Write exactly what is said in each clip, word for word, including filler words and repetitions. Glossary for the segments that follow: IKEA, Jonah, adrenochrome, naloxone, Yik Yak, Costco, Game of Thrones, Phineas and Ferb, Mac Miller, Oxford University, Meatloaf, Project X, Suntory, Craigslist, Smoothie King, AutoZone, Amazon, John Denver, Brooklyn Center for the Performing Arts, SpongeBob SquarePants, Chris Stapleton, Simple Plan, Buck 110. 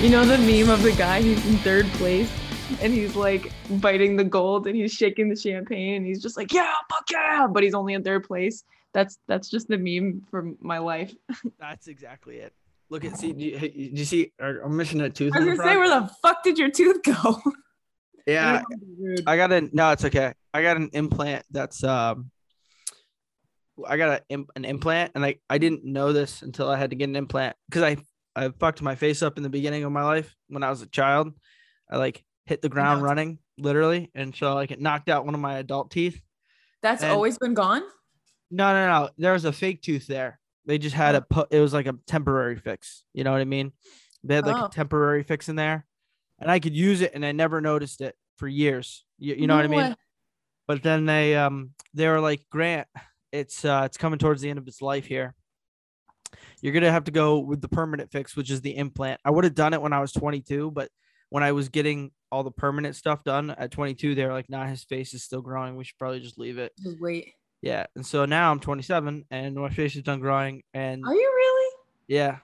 You know the meme of the guy who's in third place and he's like biting the gold and he's shaking the champagne and he's just like, yeah, fuck yeah, but he's only in third place. That's that's just the meme from my life. That's exactly it. Look at see, do you, do you see? I'm missing a tooth. I was gonna say, where the fuck did your tooth go? Yeah, I got an no. It's okay. I got an implant. That's um, I got a, an implant, and I I didn't know this until I had to get an implant because I. I fucked my face up in the beginning of my life when I was a child. I like hit the ground running, literally. And so like it knocked out one of my adult teeth. That's and always been gone? No, no, no. There was a fake tooth there. They just had a, po- it was like a temporary fix. You know what I mean? They had like oh. a temporary fix in there and I could use it and I never noticed it for years. You, you know what, what I mean? But then they, um, they were like, Grant, it's, uh, it's coming towards the end of its life here. You're going to have to go with the permanent fix, which is the implant. I would have done it when I was twenty-two, but when I was getting all the permanent stuff done at twenty-two, they were like, nah, his face is still growing. We should probably just leave it. Just wait. Yeah. And so now I'm twenty-seven and my face is done growing. And are you really? Yeah.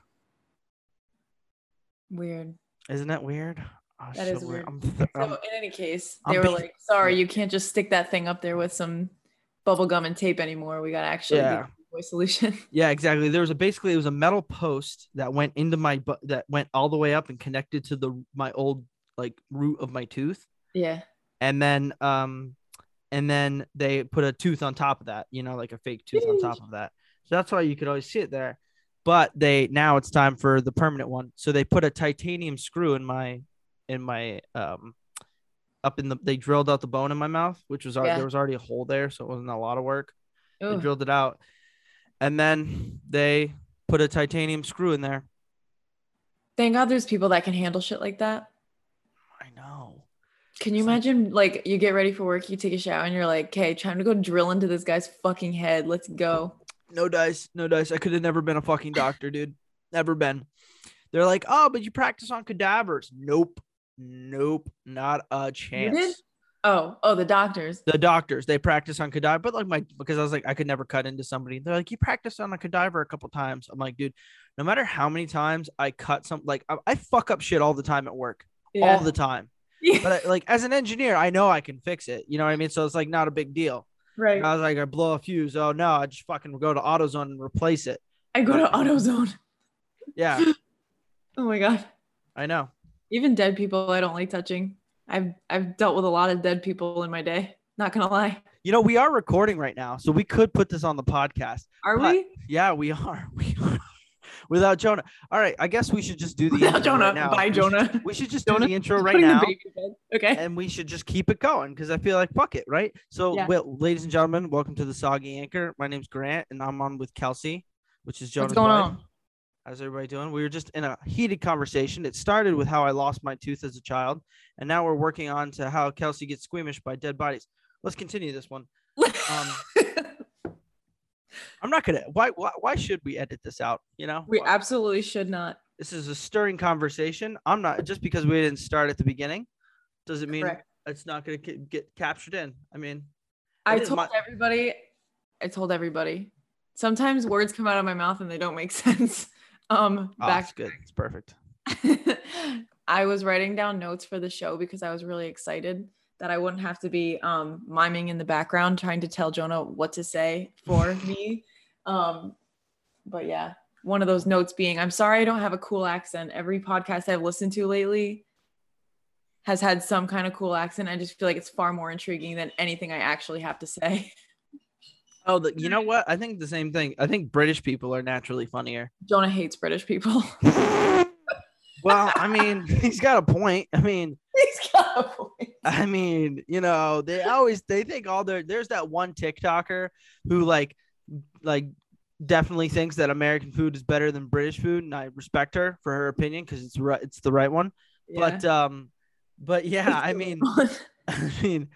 Weird. Isn't that weird? Oh, that so is weird. weird. I'm th- so I'm, in any case, they I'm were be- like, sorry, you can't just stick that thing up there with some bubble gum and tape anymore. We got to actually yeah. be- solution. Yeah, exactly. There was a basically it was a metal post that went into my butt that went all the way up and connected to the my old like root of my tooth. Yeah. And then um and then they put a tooth on top of that, you know, like a fake tooth on top of that. So that's why you could always see it there. But they now it's time for the permanent one. So they put a titanium screw in my in my um up in the they drilled out the bone in my mouth, which was yeah. there was already a hole there, so it wasn't a lot of work. Ooh. They drilled it out. And then they put a titanium screw in there. Thank God there's people that can handle shit like that. I know. Can you it's imagine, like-, like, you get ready for work, you take a shower, and you're like, okay, trying to go drill into this guy's fucking head. Let's go. No dice. No dice. I could have never been a fucking doctor, dude. Never been. They're like, oh, but you practice on cadavers. Nope. Nope. Not a chance. You did? Oh, oh, the doctors. The doctors, they practice on cadaver, but like my, because I was like, I could never cut into somebody. They're like, you practiced on a cadaver a couple times. I'm like, dude, no matter how many times I cut some, like I, I fuck up shit all the time at work, yeah. all the time. Yeah. But I, like as an engineer, I know I can fix it. You know what I mean? So it's like not a big deal. Right. And I was like, I blow a fuse. Oh no, I just fucking go to AutoZone and replace it. I go to AutoZone. Yeah. Oh my God. I know. Even dead people, I don't like touching. I've I've dealt with a lot of dead people in my day. Not gonna lie. You know, we are recording right now, so we could put this on the podcast. Are we? Yeah, we are. We are. Without Jonah. All right. I guess we should just do the Without intro Jonah. Right now. Bye, we Jonah. Should, we should just Jonah, do the intro right now. Okay. And we should just keep it going because I feel like fuck it, right? So, yeah. well, ladies and gentlemen, welcome to the Soggy Anchor. My name's Grant, and I'm on with Kelsey, which is Jonah's What's going wife. On? How's everybody doing? We were just in a heated conversation. It started with how I lost my tooth as a child, and now we're working on to how Kelsey gets squeamish by dead bodies. Let's continue this one. Um, I'm not gonna. Why, why? Why should we edit this out? You know, we why? absolutely should not. This is a stirring conversation. I'm not just because we didn't start at the beginning doesn't mean Correct. It's not gonna get, get captured in. I mean, I told my- everybody. I told everybody. Sometimes words come out of my mouth and they don't make sense. Um, oh, back- that's good. It's perfect. I was writing down notes for the show because I was really excited that I wouldn't have to be um, miming in the background trying to tell Jonah what to say for me. Um, but yeah, one of those notes being, I'm sorry I don't have a cool accent. Every podcast I've listened to lately has had some kind of cool accent. I just feel like it's far more intriguing than anything I actually have to say. Oh, the, you know what? I think the same thing. I think British people are naturally funnier. Jonah hates British people. Well, I mean, he's got a point. I mean, he's got a point. I mean, you know, they always they think all their there's that one TikToker who like like definitely thinks that American food is better than British food, and I respect her for her opinion because it's right, it's the right one. Yeah. But um, but yeah, I mean, I mean.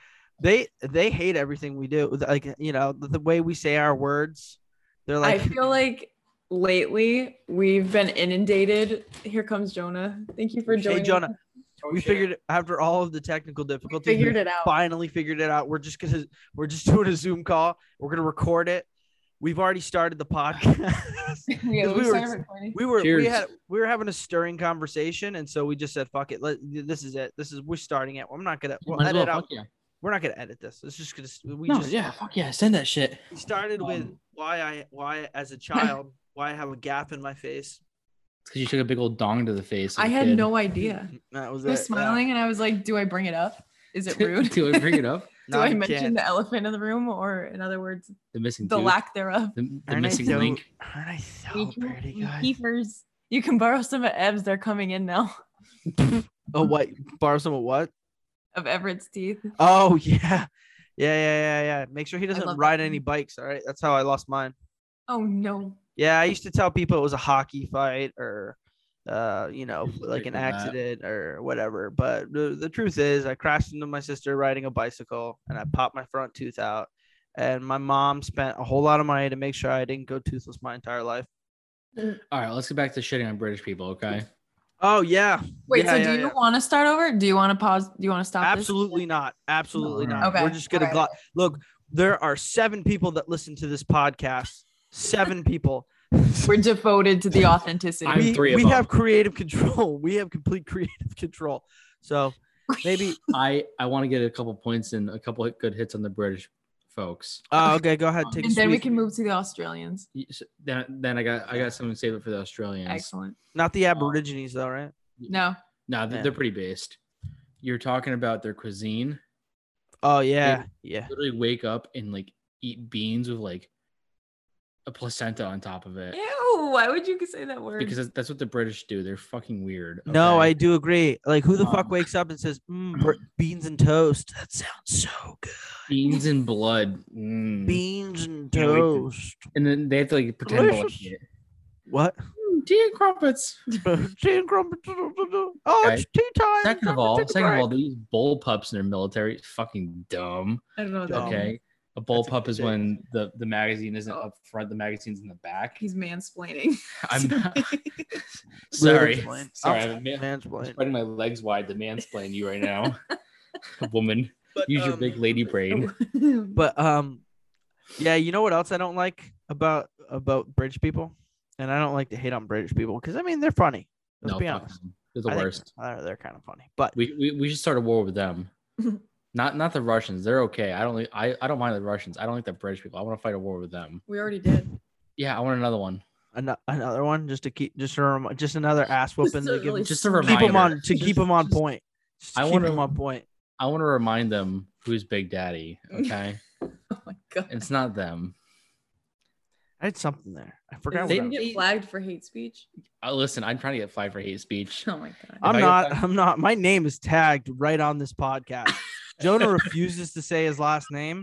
They they hate everything we do. Like, you know, the, the way we say our words. They're like, I feel like lately we've been inundated. Here comes Jonah. Thank you for joining. Hey, Jonah. Oh, we shit. figured after all of the technical difficulties, we figured we it out. Finally figured it out. We're just gonna we're just doing a Zoom call. We're gonna record it. We've already started the podcast. yeah, we, we, started were, we were Cheers. we had we were having a stirring conversation, and so we just said, "Fuck it, let, this is it. This is we're starting it. I'm not gonna we'll edit well, out. Yeah. We're not gonna edit this. It's just gonna we no, just yeah, fuck yeah, send that shit." We started um, with why I why as a child why I have a gap in my face. It's because you took a big old dong to the face. I had kid. no idea. That was I was it. smiling, yeah. and I was like, "Do I bring it up? Is it rude? Do I bring it up?" Do Not I mention kid. the elephant in the room, or in other words, the missing, the tooth. lack thereof? The, the missing so, link. Aren't I so pretty, guys? Keepers, you can borrow some of Ev's. They're coming in now. oh, what? Borrow some of what? Of Everett's teeth. Oh yeah, yeah, yeah, yeah, yeah. Make sure he doesn't ride that. any bikes. All right, that's how I lost mine. Oh no. Yeah, I used to tell people it was a hockey fight, or uh, you know, like an accident or whatever. But the, the truth is I crashed into my sister riding a bicycle and I popped my front tooth out, and my mom spent a whole lot of money to make sure I didn't go toothless my entire life. All right, let's get back to shitting on British people. Okay. Oh yeah. Wait, yeah, so yeah, do you yeah. want to start over? Do you want to pause? Do you want to stop? Absolutely this? not. Absolutely no. not. Okay. We're just going right. to gl- look, there are seven people that listen to this podcast. Seven people. We're devoted to the authenticity. We, three we have creative control. We have complete creative control. So maybe I, I want to get a couple points and a couple of good hits on the British folks. Oh, uh, okay. Go ahead. Take and then sweet. we can move to the Australians. Then, then I got I got something to save it for the Australians. Excellent. Not the Aborigines though, right? No. No, they're, yeah. they're pretty based. You're talking about their cuisine. Oh yeah, they yeah. literally wake up and like eat beans with like a placenta on top of it. Ew, why would you say that word? Because that's what the British do. They're fucking weird. Okay? No, I do agree. Like, who the um, fuck wakes up and says, mm, beans and toast? That sounds so good. Beans and blood. Mm. Beans and toast. And then they have to, like, pretend Delicious. to watch it. What? Mm, tea and crumpets. Tea and crumpets. Oh, okay. It's tea time. Second of all, second of all, they use bull pups in their military. It's fucking dumb. I don't know. Dumb. Okay. A bullpup is when the, the magazine isn't oh. up front, the magazine's in the back. He's mansplaining. I'm not. Sorry. Mansplain. Sorry, I'm mansplaining. Spreading my legs wide to mansplain you right now. Woman, but, use um, your big lady brain. But um, yeah, you know what else I don't like about about British people? And I don't like to hate on British people because, I mean, they're funny. Let's no, be honest. They're the I worst. Think, they're kind of funny. But we, we, we should start a war with them. Not not the Russians. They're okay. I don't I, I don't mind the Russians. I don't like the British people. I want to fight a war with them. We already did. Yeah, I want another one. An- another one just to keep just a just another ass whooping to give just to keep them on to keep them on point. Just I want them on point. I want to remind them who's Big Daddy. Okay. Oh my god. It's not them. I had something there. I forgot. They didn't get flagged for hate speech. Oh, listen, I'm trying to get flagged for hate speech. Oh my god. I'm not. I'm not. My name is tagged right on this podcast. Jonah refuses to say his last name,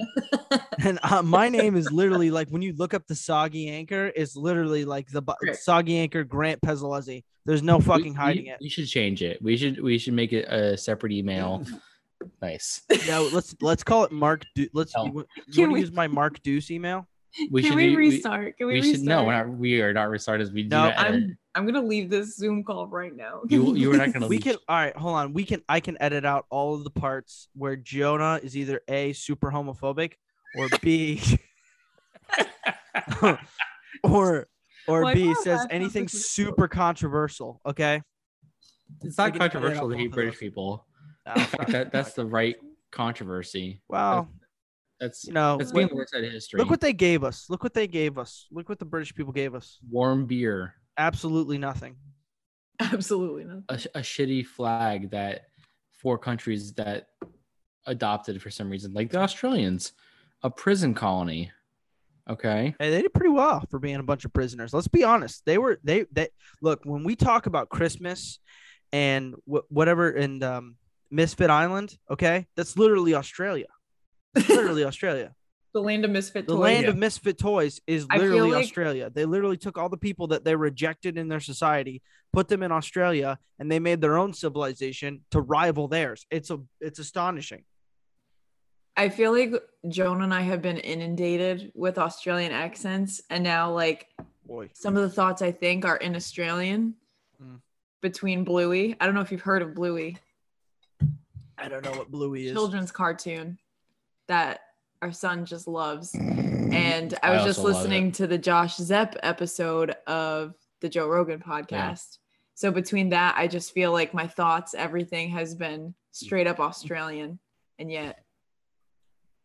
and uh, my name is literally like when you look up the soggy anchor, it's literally like the bu- soggy anchor Grant Pezzalezzi. There's no fucking we, hiding we, it. We should change it. We should we should make it a separate email. Nice. Yeah, let's let's call it Mark. Du- let's oh. you, you want to use my Mark Deuce email? We Can should we do, restart? Can we, we restart? Should, no, we're not. We are not restarted. We no, do not I'm. Edit. I'm gonna leave this Zoom call right now. you you are not gonna. we leave. can. All right, hold on. We can. I can edit out all of the parts where Jonah is either A, super homophobic, or B, or or well, B says anything super controversial. Okay. It's, it's not controversial to hate British people. No, not, that, that's the right controversy. Wow. That's you know that's being worse out of history. Look what they gave us. Look what they gave us. Look what the British people gave us. Warm beer. Absolutely nothing. Absolutely nothing. A, a shitty flag that four countries that adopted for some reason, like the Australians, a prison colony. Okay. Hey, they did pretty well for being a bunch of prisoners. Let's be honest. They were they they look when we talk about Christmas and wh- whatever and um, Misfit Island. Okay, that's literally Australia. Literally Australia. The land of misfit toys. The land yeah. of misfit toys is literally like- Australia. They literally took all the people that they rejected in their society, put them in Australia, and they made their own civilization to rival theirs. It's a it's astonishing. I feel like Joan and I have been inundated with Australian accents, and now like Boy. some of the thoughts I think are in Australian mm. between Bluey. I don't know if you've heard of Bluey. I don't know what Bluey is. Children's cartoon. That our son just loves. And I was I just listening to the Josh Zepp episode of the Joe Rogan podcast. Yeah. So between that, I just feel like my thoughts, everything has been straight up Australian. And yet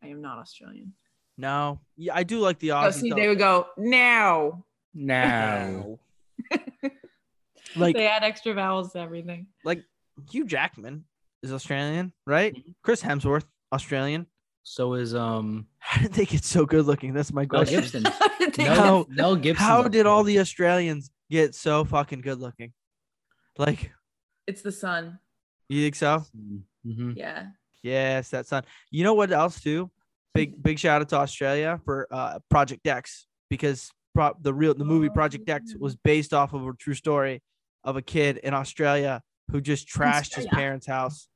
I am not Australian. No. Yeah, I do like the Aussie. Oh, see, they would go, now. Now. Like, they add extra vowels to everything. Like Hugh Jackman is Australian, right? Mm-hmm. Chris Hemsworth, Australian. So is um. How did they get so good looking? That's my question. Mel Gibson. Mel, Mel Gibson. How did all the Australians get so fucking good looking? Like, it's the sun. You think so? Mm-hmm. Yeah. Yes, that sun. You know what else too? Big big shout out to Australia for uh Project X, because pro- the real the movie Project X was based off of a true story of a kid in Australia who just trashed Australia. his parents' house.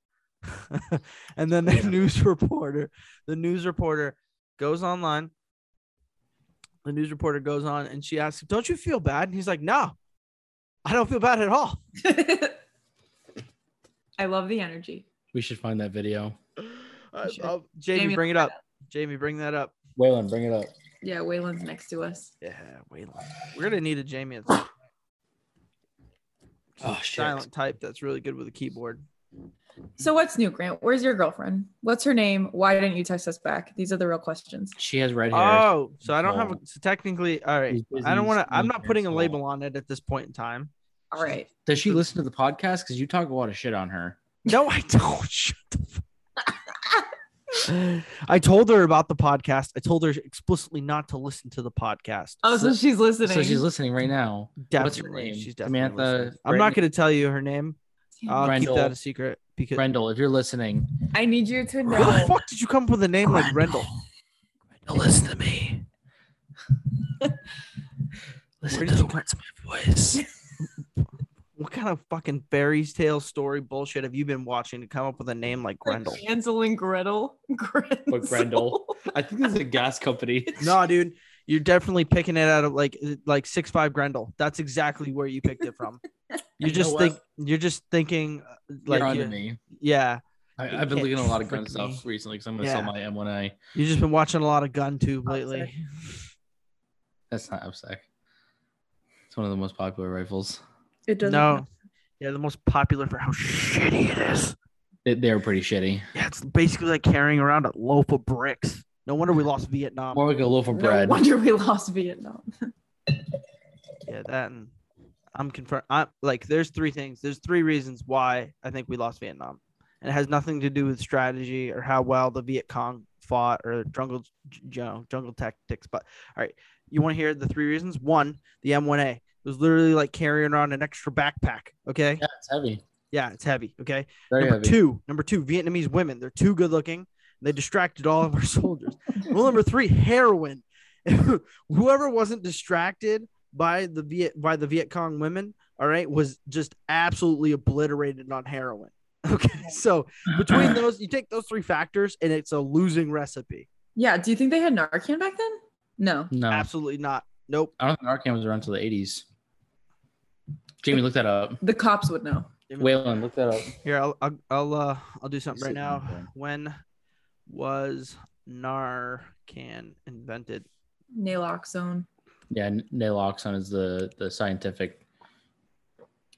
And then the yeah. news reporter, the news reporter goes online. The news reporter goes on and she asks, "Don't you feel bad?" And he's like, "No, I don't feel bad at all." I love the energy. We should find that video. Uh, uh, Jamie, Jamie, bring it up. up. Jamie, bring that up. Waylon, bring it up. Yeah, Waylon's next to us. Yeah, Waylon. We're gonna need a Jamie. At some oh, shit. Silent type that's really good with a keyboard. So what's new, Grant? Where's your girlfriend? What's her name? Why didn't you text us back? These are the real questions. She has red hair. Oh, so I don't oh. have a, so technically. All right. I don't want to. I'm not putting a label on it at this point in time. All right. Does she listen to the podcast? Because you talk a lot of shit on her. No, I don't. Shut the fuck. I told her about the podcast. I told her explicitly not to listen to the podcast. Oh, so, so she's listening. So she's listening right now. Definitely. What's her name? She's definitely Samantha. Listening. I'm not going to tell you her name. I'll Rendell. Keep that a secret. Because Rendell, if you're listening, I need you to know. Why the fuck did you come up with a name Rendell. like Rendell? Rendell, listen to me. Listen Where to the words of my voice. What kind of fucking fairy tale story bullshit have you been watching to come up with a name like Grendel? Hansel and Gretel. Grendel. But Grendel. I think this is a gas company. No, dude, you're definitely picking it out of like like six five Grendel. That's exactly where you picked it from. You just think you're just thinking like you're on to me. Yeah. I, I've been looking at a lot of gun me. stuff recently because I'm gonna yeah. sell my M one A. You've just been watching a lot of gun tube lately. That's not OPSEC. It's one of the most popular rifles. It doesn't. No, matter. Yeah, the most popular for how shitty it is. It, they're pretty shitty. Yeah, it's basically like carrying around a loaf of bricks. No wonder we lost Vietnam. More like a loaf of bread. No wonder we lost Vietnam. Yeah, that and I'm confirmed. I'm like, there's three things. There's three reasons why I think we lost Vietnam, and it has nothing to do with strategy or how well the Viet Cong fought or jungle, you know, jungle tactics. But all right, you want to hear the three reasons? One, the M one A. It was literally like carrying around an extra backpack. Okay. Yeah, it's heavy. Yeah, it's heavy. Okay. Very number heavy. two, number two, Vietnamese women. They're too good looking. They distracted all of our soldiers. Rule number three, heroin. Whoever wasn't distracted by the Viet by the Viet Cong women, all right, was just absolutely obliterated on heroin. Okay. So between those, you take those three factors, and it's a losing recipe. Yeah. Do you think they had Narcan back then? No. No. Absolutely not. Nope. I don't think Narcan was around until the eighties. Jamie, look that up. The cops would know. Waylon, look that up. Here, I'll, I'll, I'll, uh, I'll do something right now. When was Narcan invented? Naloxone. Yeah, naloxone is the the scientific.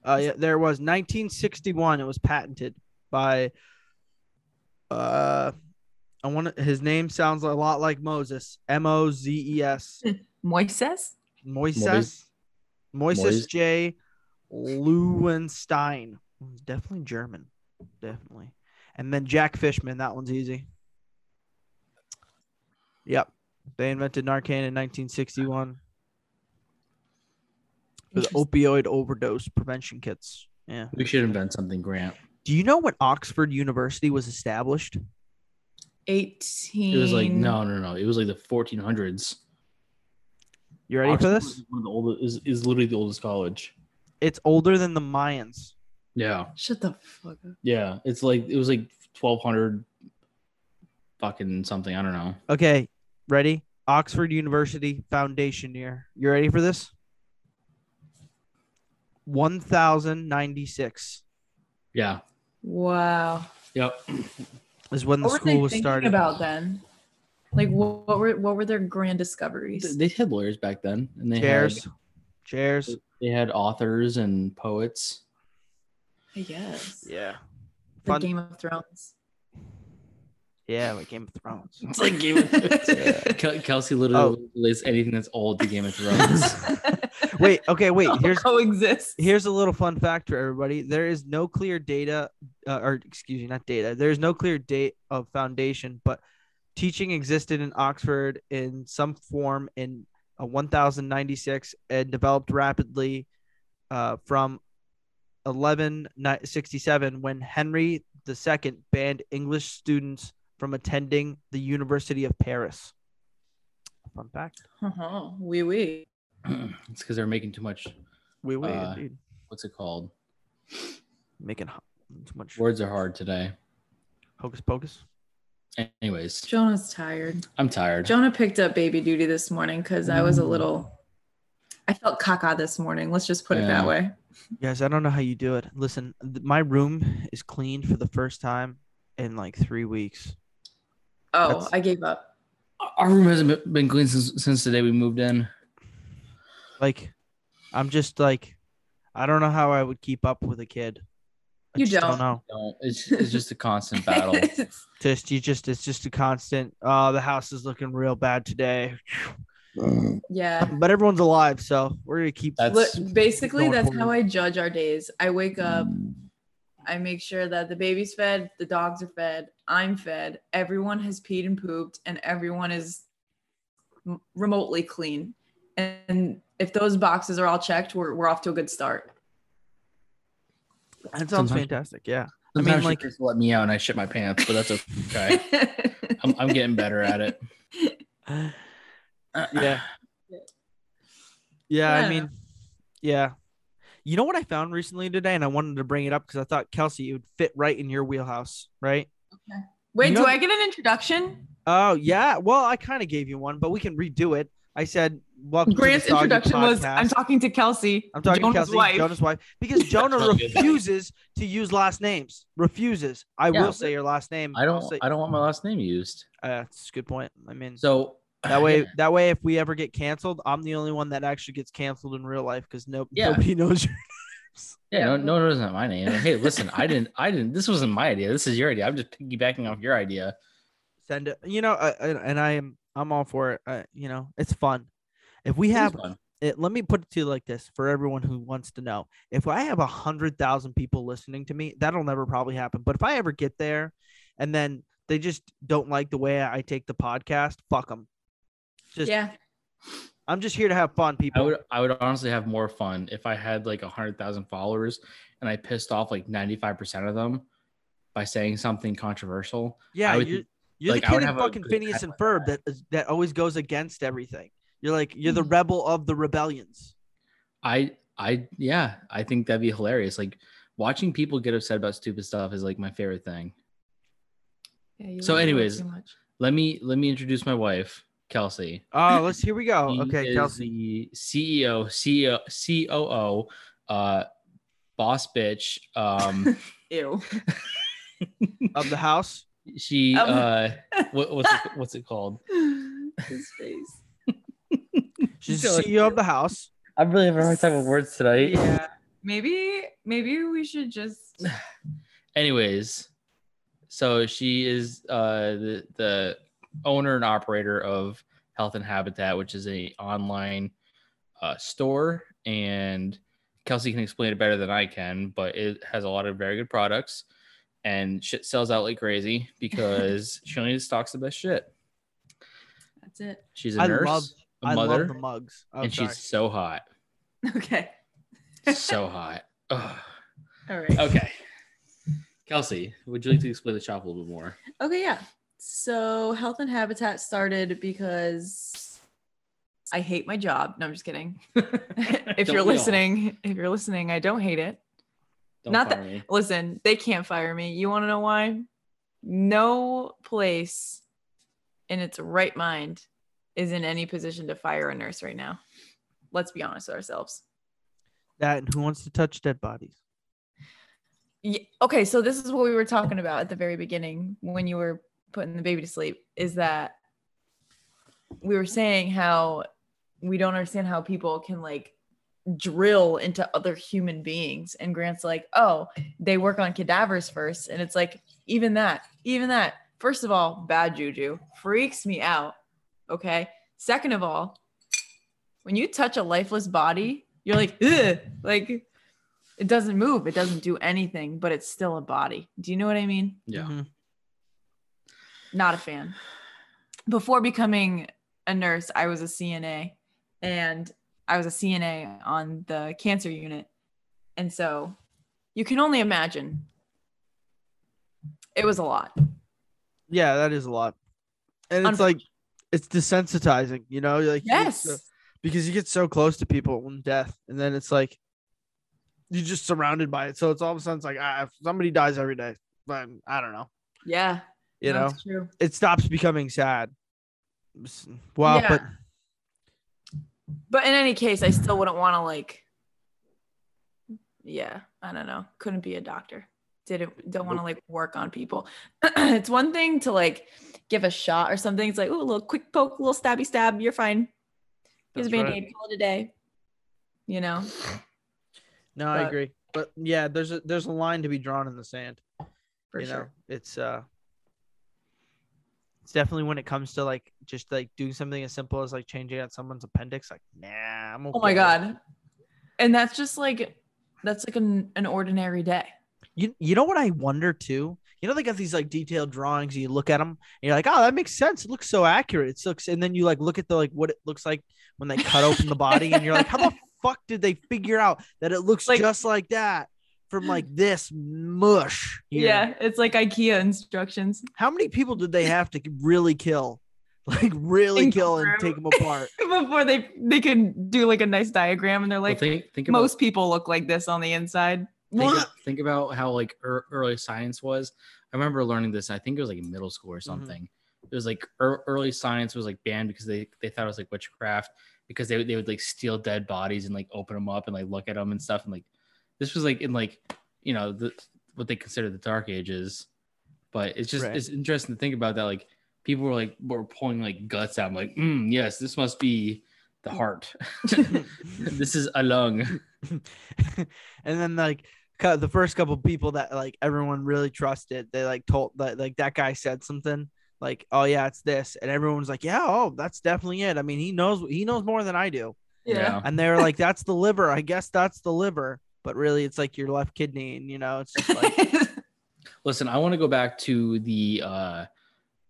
Uh, yeah, there was nineteen sixty-one. It was patented by. Uh, I want his name sounds a lot like Moses. M O Z E S. Moises. Moises. Moises J. Lewinstein. Definitely German. Definitely. And then Jack Fishman. That one's easy. Yep. They invented Narcan in nineteen sixty-one. For the opioid overdose prevention kits. Yeah. We should invent something, Grant. Do you know when Oxford University was established? eighteen. It was like, no, no, no. It was like the fourteen hundreds. You ready Oxford for this? Is, one of the oldest, is, is literally the oldest college. It's older than the Mayans. Yeah. Shut the fuck up. Yeah. It's like, it was like twelve hundred fucking something. I don't know. Okay. Ready? Oxford University foundation year. You ready for this? one thousand ninety-six. Yeah. Wow. Yep. Is when the what school was started. What were they thinking about then? Like what, what were what were their grand discoveries? They, they had lawyers back then, and they chairs, had, chairs. They had authors and poets. Yes. Yeah. Like Game of Thrones. Yeah, like Game of Thrones. It's like Game of Thrones. Yeah. Kelsey literally oh. lists anything that's old to Game of Thrones. Wait, okay, wait. Here's coexist. Here's a little fun fact for everybody. There is no clear data, uh, or excuse me, not data. There is no clear date of foundation, but teaching existed in Oxford in some form in uh, one thousand ninety-six and developed rapidly uh, from eleven sixty-seven when Henry the Second banned English students from attending the University of Paris. Fun fact. Uh-huh. Oui, oui. It's because they're making too much. Oui, oui, uh, dude. What's it called? Making ho- too much. Words are hard today. Hocus pocus. Anyways. Jonah's tired. I'm tired. Jonah picked up baby duty this morning because mm. I was a little... I felt caca this morning. Let's just put yeah. it that way. Guys, I don't know how you do it. Listen, th- my room is cleaned for the first time in like three weeks. Oh, That's... I gave up. Our room hasn't been cleaned since, since the day we moved in. Like, I'm just like, I don't know how I would keep up with a kid. I you don't. don't know. Don't. It's, it's just a constant battle. just you just it's just a constant. Oh, the house is looking real bad today. Yeah, but everyone's alive, so we're gonna keep that's Look, basically that's forward. How I judge our days. I wake up, I make sure that the baby's fed, the dogs are fed, I'm fed, everyone has peed and pooped, and everyone is remotely clean, and if those boxes are all checked, we're we're off to a good start. That sounds Sometimes. fantastic. Yeah, I mean, like, just let me out and I shit my pants, but that's okay. I'm, I'm getting better at it. Yeah. yeah yeah I mean yeah you know what I found recently today, and I wanted to bring it up because I thought, Kelsey, it would fit right in your wheelhouse, right? Okay. Wait, you know, do I get an introduction? Oh yeah, well, I kind of gave you one, but we can redo it. I said, welcome Grant's to introduction podcast. was I'm talking to Kelsey I'm talking Jonah's to Kelsey wife. Jonah's wife, because Jonah refuses to use last names. Refuses I yeah, will say your last name. I don't say, I don't want my last name used. Uh, that's a good point. I mean, so That way, yeah. that way, if we ever get canceled, I'm the only one that actually gets canceled in real life because no, yeah. nobody knows your names. Yeah, no, no one knows my name. Hey, listen, I didn't, I didn't. This wasn't my idea. This is your idea. I'm just piggybacking off your idea. Send it, you know, uh, and I am, I'm all for it. Uh, you know, it's fun. If we have, it, let me put it to you like this for everyone who wants to know. If I have a hundred thousand people listening to me, that'll never probably happen. But if I ever get there, and then they just don't like the way I take the podcast, fuck them. Just, yeah, I'm just here to have fun, people. I would, I would honestly have more fun if I had like a hundred thousand followers and I pissed off like ninety-five percent of them by saying something controversial. Yeah, would, you're, you're like, the kid in fucking Phineas and Ferb that that always goes against everything. You're like, you're the rebel of the rebellions. I, I, yeah, I think that'd be hilarious. Like watching people get upset about stupid stuff is like my favorite thing. Yeah, so, anyways, let me let me introduce my wife. Kelsey. Oh, let's here we go. She okay, Kelsey. The C E O, C E O, C O O, uh, boss bitch. Um, Ew. Of the house. She. Um. Uh, what, what's it, what's it called? His face. She's the C E O of the house. I'm really having a hard time with words tonight. Yeah. Maybe. Maybe we should just. Anyways, so she is uh the the. owner and operator of Health and Habitat, which is a online uh, store, and Kelsey can explain it better than I can, but it has a lot of very good products, and shit sells out like crazy because she only stocks the best shit. That's it. She's a I nurse, love, a mother, I love the mugs. Oh, and sorry. She's so hot. Okay. So hot. Ugh. All right. Okay. Kelsey, would you like to explain the shop a little bit more? Okay, yeah. So Health and Habitat started because I hate my job. No, I'm just kidding. If you're listening, if you're listening, I don't hate it. Don't Not fire that. Me. Listen, they can't fire me. You want to know why? No place in its right mind is in any position to fire a nurse right now. Let's be honest with ourselves. That and who wants to touch dead bodies? Yeah, okay, so this is what we were talking about at the very beginning when you were putting the baby to sleep, is that we were saying how we don't understand how people can like drill into other human beings. And Grant's like, oh, they work on cadavers first. And it's like, even that, even that, first of all, bad juju, freaks me out. Okay. Second of all, when you touch a lifeless body, you're like, ugh, like it doesn't move. It doesn't do anything, but it's still a body. Do you know what I mean? Yeah. Mm-hmm. Not a fan. Before becoming a nurse, I was a C N A and I was a C N A on the cancer unit. And so you can only imagine it was a lot. Yeah, that is a lot. And it's like, it's desensitizing, you know, like, yes, you so, because you get so close to people when death, and then it's like, you're just surrounded by it. So it's all of a sudden it's like, ah, if somebody dies every day, but I don't know. Yeah. You know, true. It stops becoming sad. Well, yeah. but. But in any case, I still wouldn't want to like, yeah, I don't know. Couldn't be a doctor. Didn't, don't want to like work on people. It's one thing to like give a shot or something. It's like, oh, a little quick poke, a little stabby stab. You're fine. Here's a Band-Aid, right. Call it a day. You know? No, but, I agree. But yeah, there's a, there's a line to be drawn in the sand. For you sure. Know? It's, uh, it's definitely when it comes to like, just like doing something as simple as like changing out someone's appendix. Like, nah, I'm okay. Oh my God. And that's just like, that's like an, an ordinary day. You, you know what I wonder too? You know, they got these like detailed drawings. You look at them and you're like, oh, that makes sense. It looks so accurate. It looks, and then you like, look at the, like what it looks like when they cut open the body and you're like, how the fuck did they figure out that it looks like, just like that? From like this mush here. Yeah, it's like IKEA instructions. How many people did they have to really kill? Like really think kill and take them apart. Before they, they could do like a nice diagram and they're like, well, think, think most about, people look like this on the inside. Think, think about how like er, early science was. I remember learning this. I think it was like in middle school or something. Mm-hmm. It was like er, early science was like banned because they, they thought it was like witchcraft because they, they would like steal dead bodies and like open them up and like look at them and stuff and like, this was like in like, you know, the, what they consider the dark ages, but it's just, right. It's interesting to think about that. Like people were like, were pulling like guts out. I'm like, mm, yes, this must be the heart. This is a lung. And then like the first couple of people that like everyone really trusted, they like told that like that guy said something like, oh yeah, it's this. And everyone was like, yeah, oh, that's definitely it. I mean, he knows, he knows more than I do. Yeah. And they were like, that's the liver. I guess that's the liver. But really, it's like your left kidney, and you know, it's just like. Listen, I want to go back to the uh,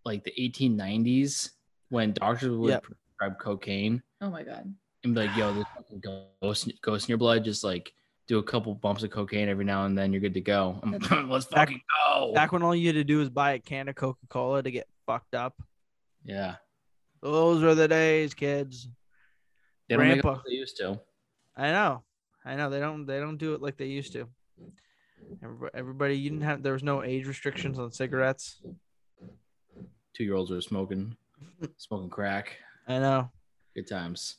like the eighteen nineties when doctors would yep. prescribe cocaine. Oh my God! And be like, "Yo, there's fucking ghost, ghost in your blood. Just like do a couple bumps of cocaine every now and then, you're good to go." I'm like, let's back, fucking go. Back when all you had to do was buy a can of Coca-Cola to get fucked up. Yeah, those were the days, kids. They don't make it like they used to. I know. I know they don't they don't do it like they used to. Everybody, everybody, you didn't have there was no age restrictions on cigarettes. Two year olds were smoking, smoking crack. I know. Good times.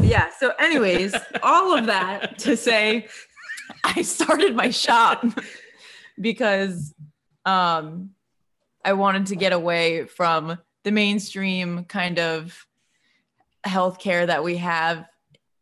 Yeah. So, anyways, all of that to say, I started my shop because um, I wanted to get away from the mainstream kind of healthcare that we have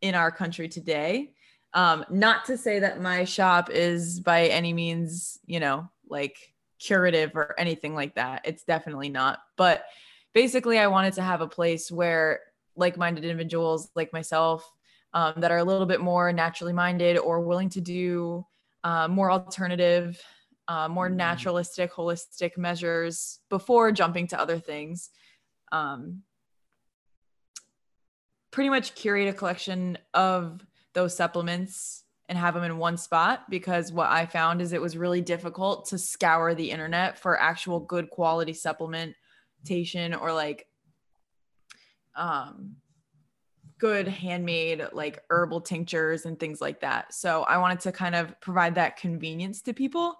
in our country today. Um, not to say that my shop is by any means, you know, like curative or anything like that. It's definitely not. But basically I wanted to have a place where like-minded individuals like myself, um, that are a little bit more naturally minded or willing to do, uh, more alternative, uh, more naturalistic, holistic measures before jumping to other things, um, pretty much curate a collection of those supplements and have them in one spot, because what I found is it was really difficult to scour the internet for actual good quality supplementation or like um, good handmade like herbal tinctures and things like that. So I wanted to kind of provide that convenience to people.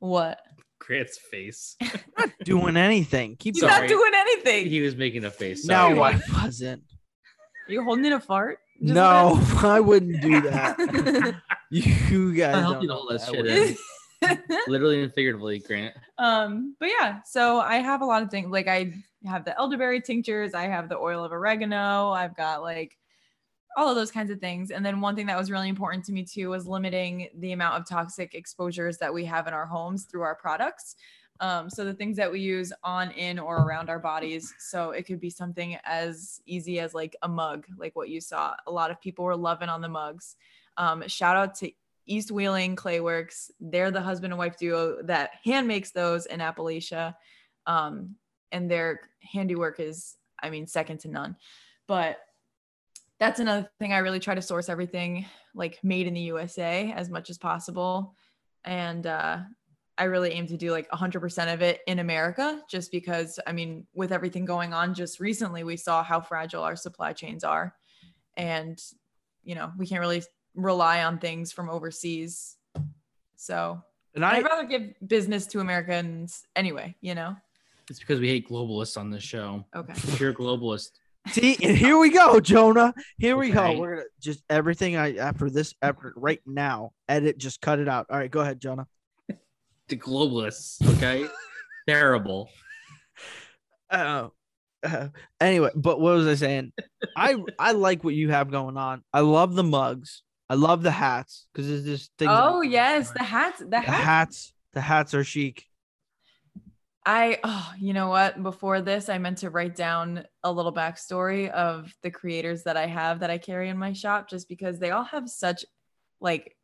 What? Grant's face. I'm not doing anything. Keep He's not doing anything. He was making a face. Sorry. No, I wasn't. Are you holding in a fart? Just no, like I wouldn't do that. You guys don't you know that shit in. Literally and figuratively, Grant. Um, but yeah, so I have a lot of things. Like I have the elderberry tinctures. I have the oil of oregano. I've got like all of those kinds of things. And then one thing that was really important to me too was limiting the amount of toxic exposures that we have in our homes through our products. Um, so the things that we use on, in, or around our bodies. So it could be something as easy as like a mug, like what you saw. A lot of people were loving on the mugs. Um, shout out to East Wheeling Clayworks. They're the husband and wife duo that hand makes those in Appalachia. Um, and their handiwork is, I mean, second to none. But that's another thing. I really try to source everything like made in the U S A as much as possible. And, uh, I really aim to do like one hundred percent of it in America, just because, I mean, with everything going on just recently, we saw how fragile our supply chains are. And, you know, we can't really rely on things from overseas. So and I, I'd rather give business to Americans anyway, you know? It's because we hate globalists on this show. Okay. You're a globalist. See, and here we go, Jonah. Here we okay. go. We're going to just everything I after this effort right now, edit, just cut it out. All right, go ahead, Jonah. The globalists, okay? Terrible. Uh, uh, anyway, but what was I saying? I I like what you have going on. I love the mugs. I love the hats because there's this thing. Oh yes, the hats. The, the hats. hats. The hats are chic. I oh, you know what? Before this, I meant to write down a little backstory of the creators that I have that I carry in my shop, just because they all have such like.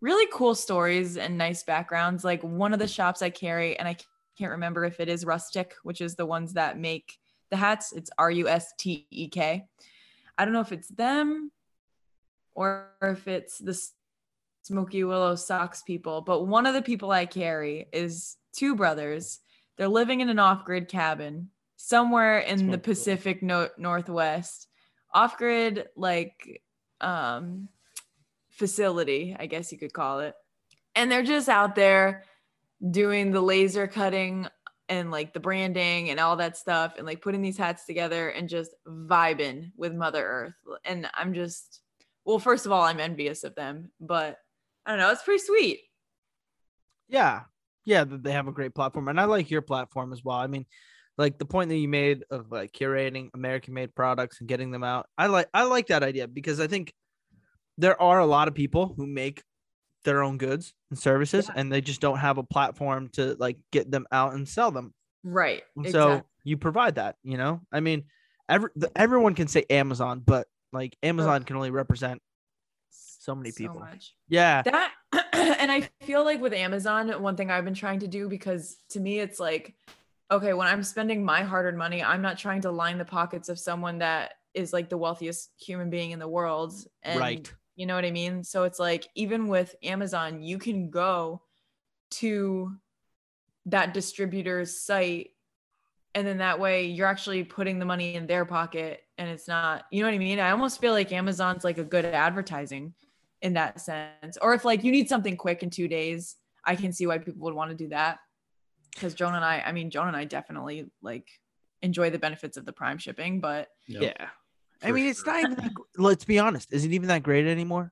really cool stories and nice backgrounds. Like one of the shops I carry, and I can't remember if it is Rustek, which is the ones that make the hats. It's R U S T E K. I don't know if it's them or if it's the Smoky Willow Socks people, but one of the people I carry is two brothers. They're living in an off-grid cabin somewhere in That's the Pacific cool. no- Northwest. Off-grid, like... um facility, I guess you could call it. And they're just out there doing the laser cutting and like the branding and all that stuff and like putting these hats together and just vibing with Mother Earth. And I'm just, well, first of all, I'm envious of them, but I don't know. It's pretty sweet. Yeah. Yeah. They have a great platform. And I like your platform as well. I mean, like the point that you made of like curating American made products and getting them out. I like, I like that idea because I think there are a lot of people who make their own goods and services, yeah. and they just don't have a platform to like get them out and sell them. Right. Exactly. So you provide that, you know, I mean, every, everyone can say Amazon, but like Amazon oh. can only represent so many people. So much. Yeah. That, and I feel like with Amazon, one thing I've been trying to do, because to me, it's like, okay, when I'm spending my hard earned money, I'm not trying to line the pockets of someone that is like the wealthiest human being in the world. And right. You know what I mean? So it's like, even with Amazon, you can go to that distributor's site. And then that way you're actually putting the money in their pocket and it's not, you know what I mean? I almost feel like Amazon's like a good advertising in that sense. Or if like you need something quick in two days, I can see why people would want to do that. Cause Jonah and I, I mean, Jonah and I definitely like enjoy the benefits of the Prime shipping, but yep. yeah. For I mean, sure. It's not even that, let's be honest. Is it even that great anymore?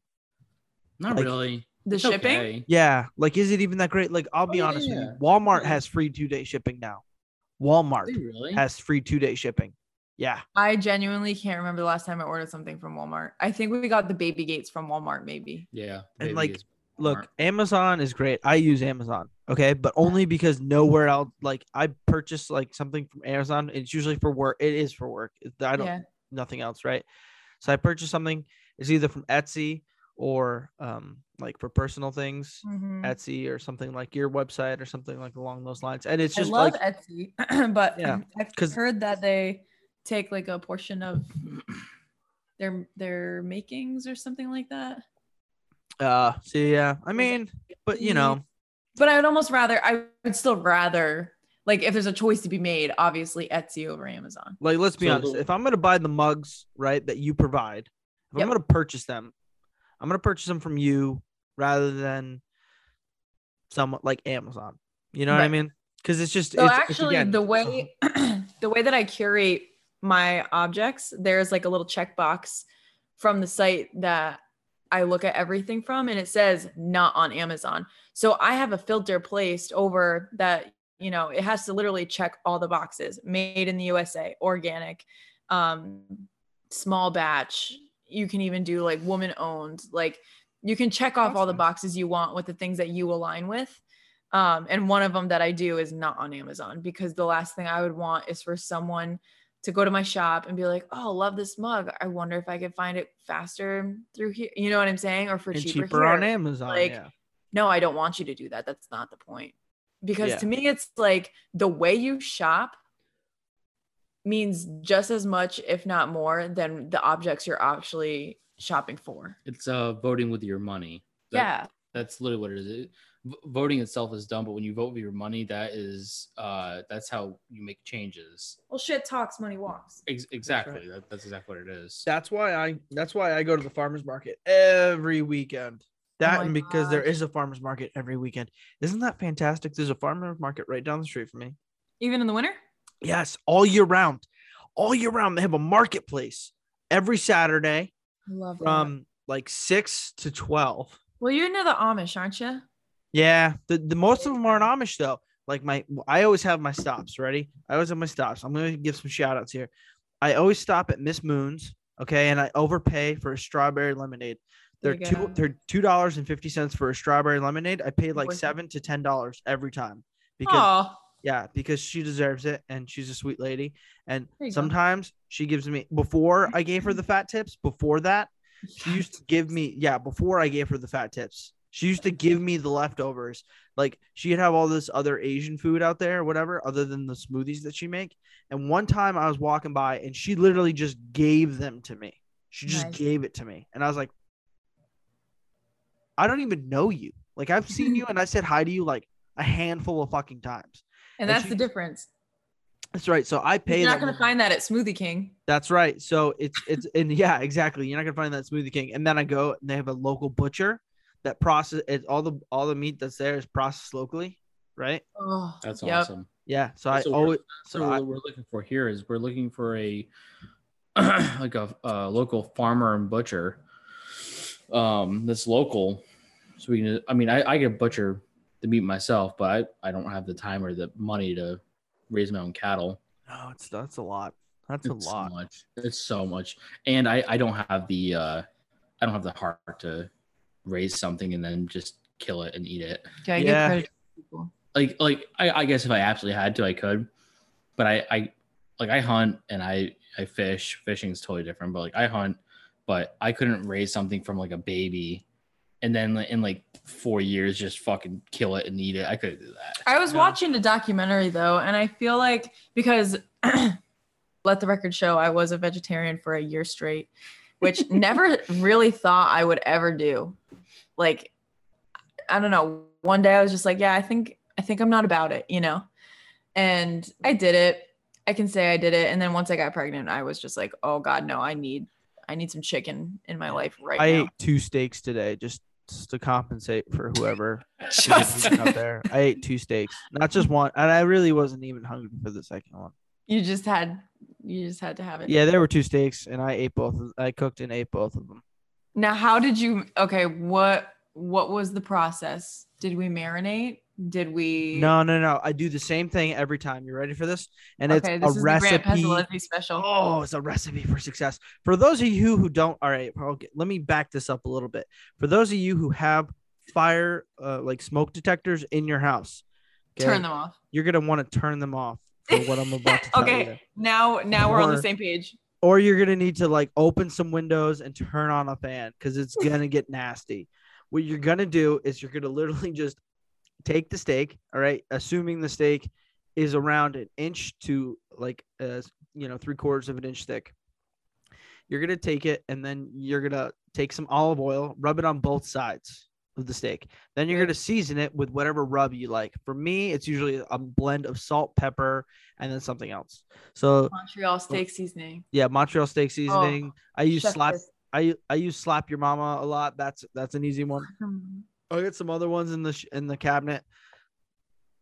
Not like, really. The it's shipping? Okay. Yeah. Like, is it even that great? Like, I'll be oh, honest yeah. with you. Walmart yeah. has free two-day shipping now. Walmart really? has free two-day shipping. Yeah. I genuinely can't remember the last time I ordered something from Walmart. I think we got the baby gates from Walmart, maybe. Yeah. And like, look, Amazon is great. I use Amazon. Okay. But only because nowhere else, like I purchase like something from Amazon. It's usually for work. It is for work. I don't. Yeah. Nothing else, right? So I purchased something. It's either from Etsy or um, like for personal things, mm-hmm. Etsy or something like your website or something like along those lines. And it's just I love like, Etsy, but yeah, I've heard that they take like a portion of their their makings or something like that. Uh, so yeah, I mean, but you know, but I would almost rather. I would still rather. Like if there's a choice to be made, obviously Etsy over Amazon. Like, let's be so, honest. If I'm going to buy the mugs, right, that you provide, if yep. I'm going to purchase them, I'm going to purchase them from you rather than someone like Amazon. You know right. what I mean? Because it's just. So it's, actually, it's, again, the way the way that I curate my objects, there's like a little checkbox from the site that I look at everything from, and it says not on Amazon. So I have a filter placed over that. you know, it has to literally check all the boxes: made in the U S A, organic, um, small batch. You can even do like woman owned, like you can check off awesome. all the boxes you want with the things that you align with. Um, and one of them that I do is not on Amazon, because the last thing I would want is for someone to go to my shop and be like, oh, love this mug. I wonder if I could find it faster through here. You know what I'm saying? Or for and cheaper, cheaper on Amazon. Like, yeah. No, I don't want you to do that. That's not the point. Because yeah. to me, it's like the way you shop means just as much, if not more, than the objects you're actually shopping for. It's uh, voting with your money. That, yeah. That's literally what it is. It, v- voting itself is dumb, but when you vote with your money, that is, uh, that's how you make changes. Well, shit talks, money walks. Ex- exactly. That's, right. that, that's exactly what it is. That's why I, that's why I go to the farmer's market every weekend. That oh and because gosh. there is a farmer's market every weekend. Isn't that fantastic? There's a farmer's market right down the street from me. Even in the winter? Yes, all year round. All year round, they have a marketplace every Saturday. I love from that. Like six to twelve. Well, you're near the Amish, aren't you? Yeah, the, the most of them aren't Amish though. Like my, I always have my stops ready. I always have my stops. I'm gonna give some shout outs here. I always stop at Miss Moon's, okay, and I overpay for a strawberry lemonade. They're two, they're two dollars and fifty cents for a strawberry lemonade. I paid like seven to ten dollars every time because Aww. yeah, because she deserves it and she's a sweet lady. And sometimes go. she gives me before I gave her the fat tips. Before that, she used to give me yeah. Before I gave her the fat tips, she used to give me the leftovers. Like she'd have all this other Asian food out there, or whatever, other than the smoothies that she make. And one time I was walking by and she literally just gave them to me. She just nice. gave it to me, and I was like, I don't even know you. Like I've seen you and I said hi to you like a handful of fucking times. And, and that's she, the difference. That's right. So I paid. You're not going to find that at Smoothie King. That's right. So it's, it's, and yeah, exactly. You're not going to find that at Smoothie King. And then I go and they have a local butcher that process it's all the, all the meat that's there is processed locally. Right. Oh, that's yep. awesome. Yeah. So that's I always, so what I, we're looking for here is we're looking for a, like a, a local farmer and butcher. Um, that's local, so we can. I mean, I I could butcher the meat myself, but I, I don't have the time or the money to raise my own cattle. No, it's that's a lot. That's a it's lot. So much. It's so much, and I I don't have the uh I don't have the heart to raise something and then just kill it and eat it. Okay, yeah. I get people. Like like I, I guess if I absolutely had to, I could, but I I like I hunt and I I fish. Fishing is totally different, but like I hunt. But I couldn't raise something from like a baby and then in like four years, just fucking kill it and eat it. I couldn't do that. I was yeah. watching a documentary though. And I feel like, because let the record show, I was a vegetarian for a year straight, which never really thought I would ever do. Like, I don't know. One day I was just like, yeah, I think, I think I'm not about it, you know? And I did it. I can say I did it. And then once I got pregnant, I was just like, oh God, no, I need I need some chicken in my life right I now. I ate two steaks today just, just to compensate for whoever just out there. I ate two steaks, not just one, and I really wasn't even hungry for the second one. You just had, you just had to have it. Yeah, there were two steaks, and I ate both. Of, I cooked and ate both of them. Now, how did you? Okay, what what was the process? Did we marinate? Did we? No, no, no. I do the same thing every time. You ready for this? And okay, it's this a is recipe. The Grant Pezzalezzi special. Oh, it's a recipe for success. For those of you who don't, all right, okay, let me back this up a little bit. For those of you who have fire, uh, like smoke detectors in your house, okay, turn them off. You're gonna want to turn them off for what I'm about to tell okay, you. now, now or, we're on the same page. Or you're gonna need to like open some windows and turn on a fan because it's gonna get nasty. What you're gonna do is you're gonna literally just take the steak, all right, assuming the steak is around an inch to like, uh, you know, three quarters of an inch thick. You're going to take it and then you're going to take some olive oil, rub it on both sides of the steak. Then you're going to season it with whatever rub you like. For me, it's usually a blend of salt, pepper, and then something else. So Montreal steak seasoning. Yeah, Montreal steak seasoning. Oh, I use slap. This. I I use slap your mama a lot. That's that's an easy one. I'll get some other ones in the sh- in the cabinet.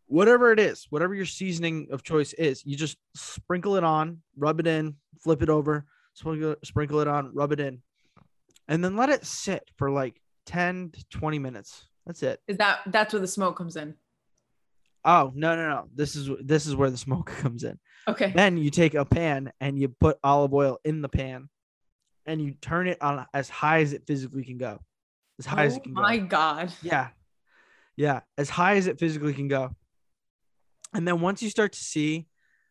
Whatever it is, whatever your seasoning of choice is, you just sprinkle it on, rub it in, flip it over, sprinkle, sprinkle it on, rub it in, and then let it sit for like ten to twenty minutes. That's it. Is that that's where the smoke comes in? Oh, no, no, no. This is this is where the smoke comes in. Okay. Then you take a pan and you put olive oil in the pan and you turn it on as high as it physically can go. As high oh as it can go. Oh, my God. Yeah. Yeah. As high as it physically can go. And then once you start to see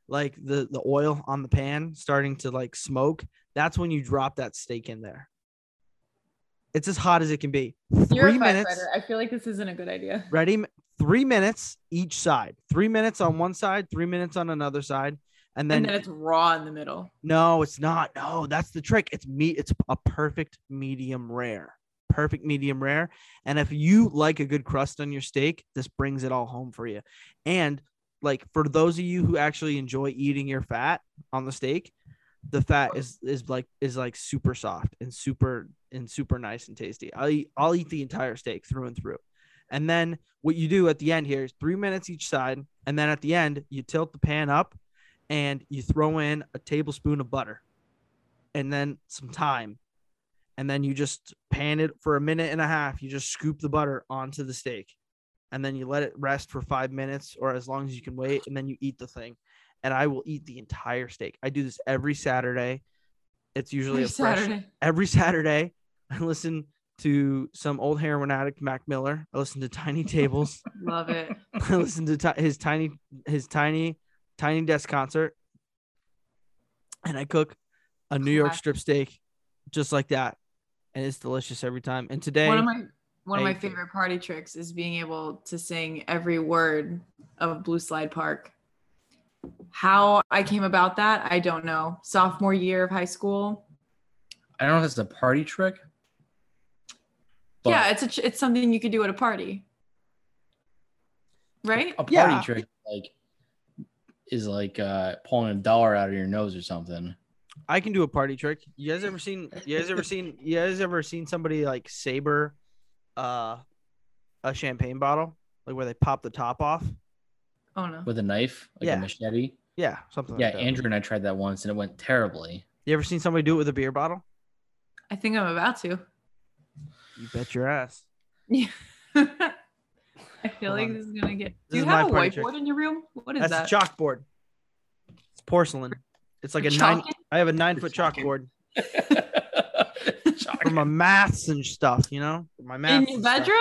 like the, the oil on the pan starting to like smoke, that's when you drop that steak in there. It's as hot as it can be. You're three a minutes. Firefighter. I feel like this isn't a good idea. Ready? Three minutes each side. Three minutes on one side, three minutes on another side. And then, and then it's raw in the middle. No, it's not. No, that's the trick. It's meat. It's a perfect medium rare. Perfect medium rare. And if you like a good crust on your steak, this brings it all home for you. And like for those of you who actually enjoy eating your fat on the steak, the fat is is like is like super soft and super and super nice and tasty. I'll eat, I'll eat the entire steak through and through. And then what you do at the end here is three minutes each side. And then at the end, you tilt the pan up and you throw in a tablespoon of butter and then some thyme. And then you just pan it for a minute and a half. You just scoop the butter onto the steak and then you let it rest for five minutes or as long as you can wait. And then you eat the thing. And I will eat the entire steak. I do this every Saturday. It's usually every a fresh, Saturday. Every Saturday, I listen to some old heroin addict, Mac Miller. I listen to Tiny Tables. Love it. I listen to t- his tiny, his tiny, tiny desk concert. And I cook a New York strip steak just like that. And it's delicious every time. And today, one of my one of my favorite party tricks is being able to sing every word of Blue Slide Park. How I came about that, I don't know. Sophomore year of high school. I don't know if it's a party trick. But yeah, it's a, it's something you could do at a party, right? A party yeah. trick like is like uh, pulling a dollar out of your nose or something. I can do a party trick. You guys ever seen? You guys ever seen? You guys ever seen somebody like saber uh, a champagne bottle, like where they pop the top off? Oh no! With a knife, like yeah. a machete. Yeah, something. Yeah, like that. Andrew and I tried that once, and it went terribly. You ever seen somebody do it with a beer bottle? I think I'm about to. You bet your ass. Yeah. I feel Hold like on. This is gonna get. This do you have a whiteboard trick. In your room? What is That's that? That's a chalkboard. It's porcelain. It's like a Chalking? nine. I have a nine-foot chalkboard. For my maths and stuff, you know. For my maths. In your bedroom?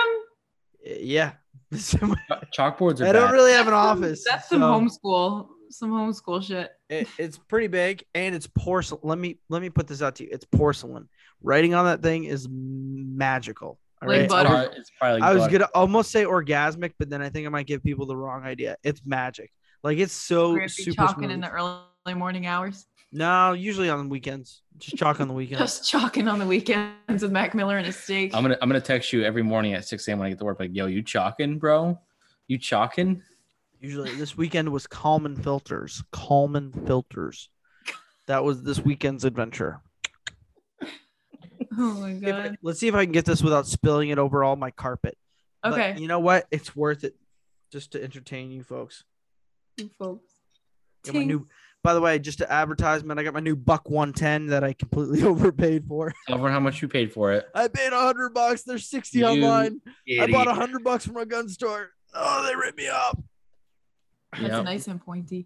Stuff. Yeah. Chalkboards are I don't bad. Really have an office. That's some so. homeschool, some homeschool shit. It, it's pretty big and it's porcelain. Let me let me put this out to you. It's porcelain. Writing on that thing is magical. All like right? butter. It's probably I butter. was gonna almost say orgasmic, but then I think I might give people the wrong idea. It's magic. Like it's so be super chalking smooth. In the early morning hours. No, usually on the weekends. Just chalk on the weekends. Just chalking on the weekends with Mac Miller and a steak. I'm gonna I'm gonna text you every morning at six a.m. when I get to work. Like, yo, you chalking, bro? You chalking? Usually, this weekend was Calm and Filters. Calm and Filters. That was this weekend's adventure. Oh my god! Let's see if I can get this without spilling it over all my carpet. Okay. But you know what? It's worth it just to entertain you folks. You folks. Get my new. By the way, just an advertisement, I got my new Buck one ten that I completely overpaid for. Tell everyone how much you paid for it. I paid one hundred bucks. There's sixty you online. Idiot. I bought one hundred bucks from a gun store. Oh, they ripped me up. That's yep. nice and pointy.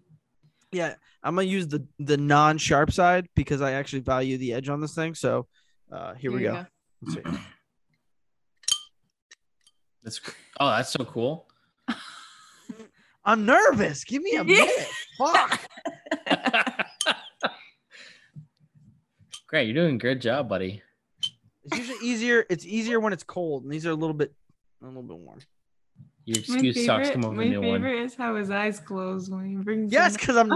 Yeah, I'm going to use the, the non-sharp side because I actually value the edge on this thing. So uh, here, here we go. go. Let's see. That's, oh, that's so cool. I'm nervous. Give me a minute. Fuck. Great, you're doing a good job, buddy. It's usually easier. It's easier when it's cold, and these are a little bit, a little bit warm. Your excuse favorite, sucks. Come over my a new favorite one. Is how his eyes close when he brings. Yes, because I'm.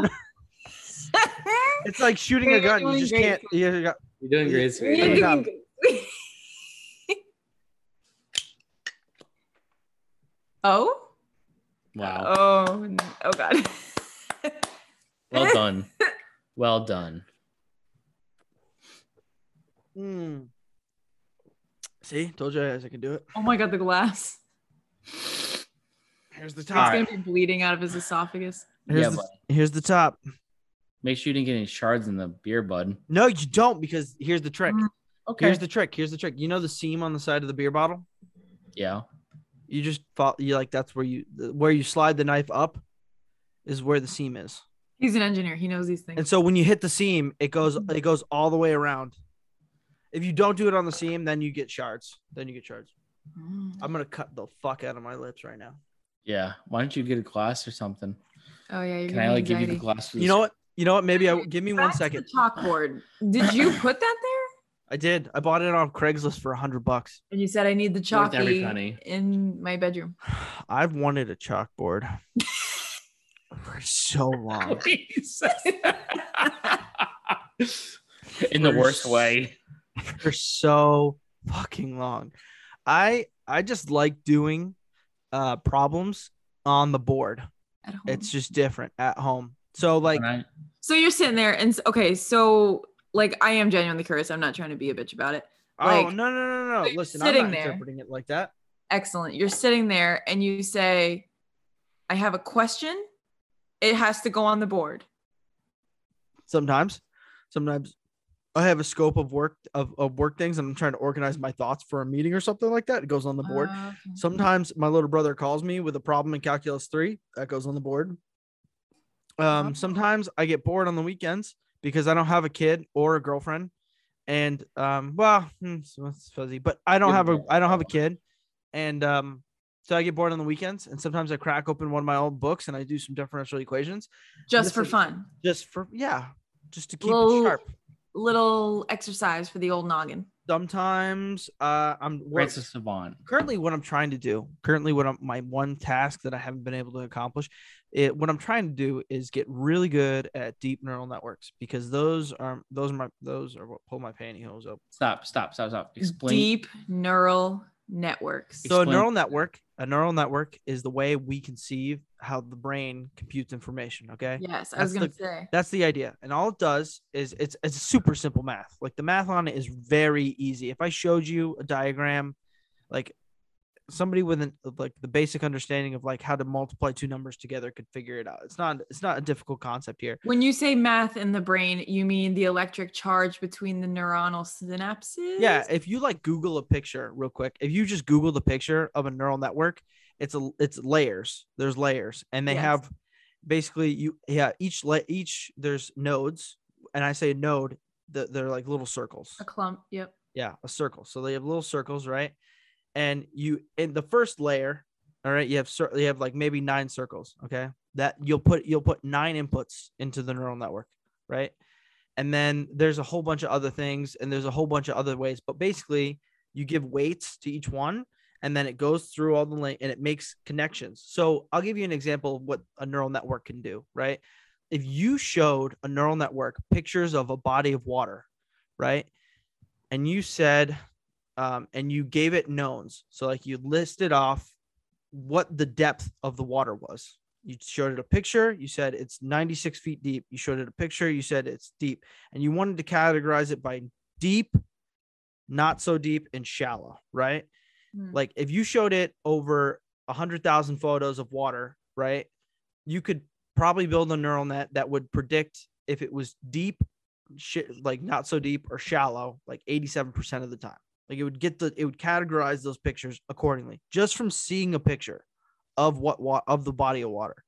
It's like shooting Wait, a gun. You just great. Can't. You're, you're, you're doing great. You're doing doing great. Oh. Wow. Oh. No. Oh God. Well done. Well done. Mm. See, told you guys I can do it. Oh my god, the glass. Here's the top. He's gonna be bleeding out of his esophagus. Here's, yeah, the, here's the top. Make sure you didn't get any shards in the beer, bud. No, you don't, because here's the trick. Mm, okay. Here's the trick. Here's the trick. You know the seam on the side of the beer bottle? Yeah. You just follow, you like that's where you where you slide the knife up is where the seam is. He's an engineer. He knows these things. And so when you hit the seam, it goes it goes all the way around. If you don't do it on the seam, then you get shards. Then you get shards. Mm. I'm gonna cut the fuck out of my lips right now. Yeah. Why don't you get a glass or something? Oh yeah. You're Can I like anxiety. give you the glass? You know what? You know what? Maybe I give me That's one second. The chalkboard. Did you put that there? I did. I bought it on Craigslist for a hundred bucks. And you said I need the chalky in my bedroom. I've wanted a chalkboard for so long. in the for worst way. For so fucking long. I I just like doing uh problems on the board. At home. It's just different at home. So like right. So you're sitting there and okay, so like I am genuinely curious. I'm not trying to be a bitch about it. Like, oh no, no, no, no. So listen, I'm not there. interpreting it like that. Excellent. You're sitting there and you say, I have a question. It has to go on the board. Sometimes. Sometimes I have a scope of work of, of work things and I'm trying to organize my thoughts for a meeting or something like that. It goes on the board. Uh, okay. Sometimes my little brother calls me with a problem in calculus three. That goes on the board. Um, sometimes I get bored on the weekends because I don't have a kid or a girlfriend, and um, well, it's fuzzy, but I don't have a I don't have a kid, and um, so I get bored on the weekends, and sometimes I crack open one of my old books and I do some differential equations just for fun, just for yeah, just to keep it sharp. Little exercise for the old noggin. Sometimes uh, I'm what, currently what I'm trying to do currently what I'm, my one task that I haven't been able to accomplish it. What I'm trying to do is get really good at deep neural networks because those are those are my those are what pull my pantyhose up. Stop, stop, stop, stop. Explain deep neural networks. So Explain. a neural network, a neural network is the way we conceive how the brain computes information. Okay. Yes, that's I was gonna the, say that's the idea. And all it does is it's it's super simple math. Like the math on it is very easy. If I showed you a diagram, like somebody with an like the basic understanding of like how to multiply two numbers together could figure it out. It's not it's not a difficult concept here. When you say math in the brain, you mean the electric charge between the neuronal synapses? Yeah. If you like Google a picture real quick, if you just Google the picture of a neural network, it's a it's layers. There's layers, and they yes. have basically you yeah each la- each there's nodes, and I say node, the, they're like little circles. A clump. Yep. Yeah, a circle. So they have little circles, right? And you in the first layer, all right, you have you have like maybe nine circles, okay? That you'll put you'll put nine inputs into the neural network, right? And then there's a whole bunch of other things, and there's a whole bunch of other ways. But basically, you give weights to each one, and then it goes through all the link and it makes connections. So I'll give you an example of what a neural network can do, right? If you showed a neural network pictures of a body of water, right, and you said. Um, and you gave it knowns. So like you listed off what the depth of the water was. You showed it a picture. You said it's ninety-six feet deep. You showed it a picture. You said it's deep. And you wanted to categorize it by deep, not so deep, and shallow, right? Mm. Like if you showed it over one hundred thousand photos of water, right, you could probably build a neural net that would predict if it was deep, like not so deep, or shallow, like eighty-seven percent of the time. Like it would get the, it would categorize those pictures accordingly just from seeing a picture of what, of the body of water.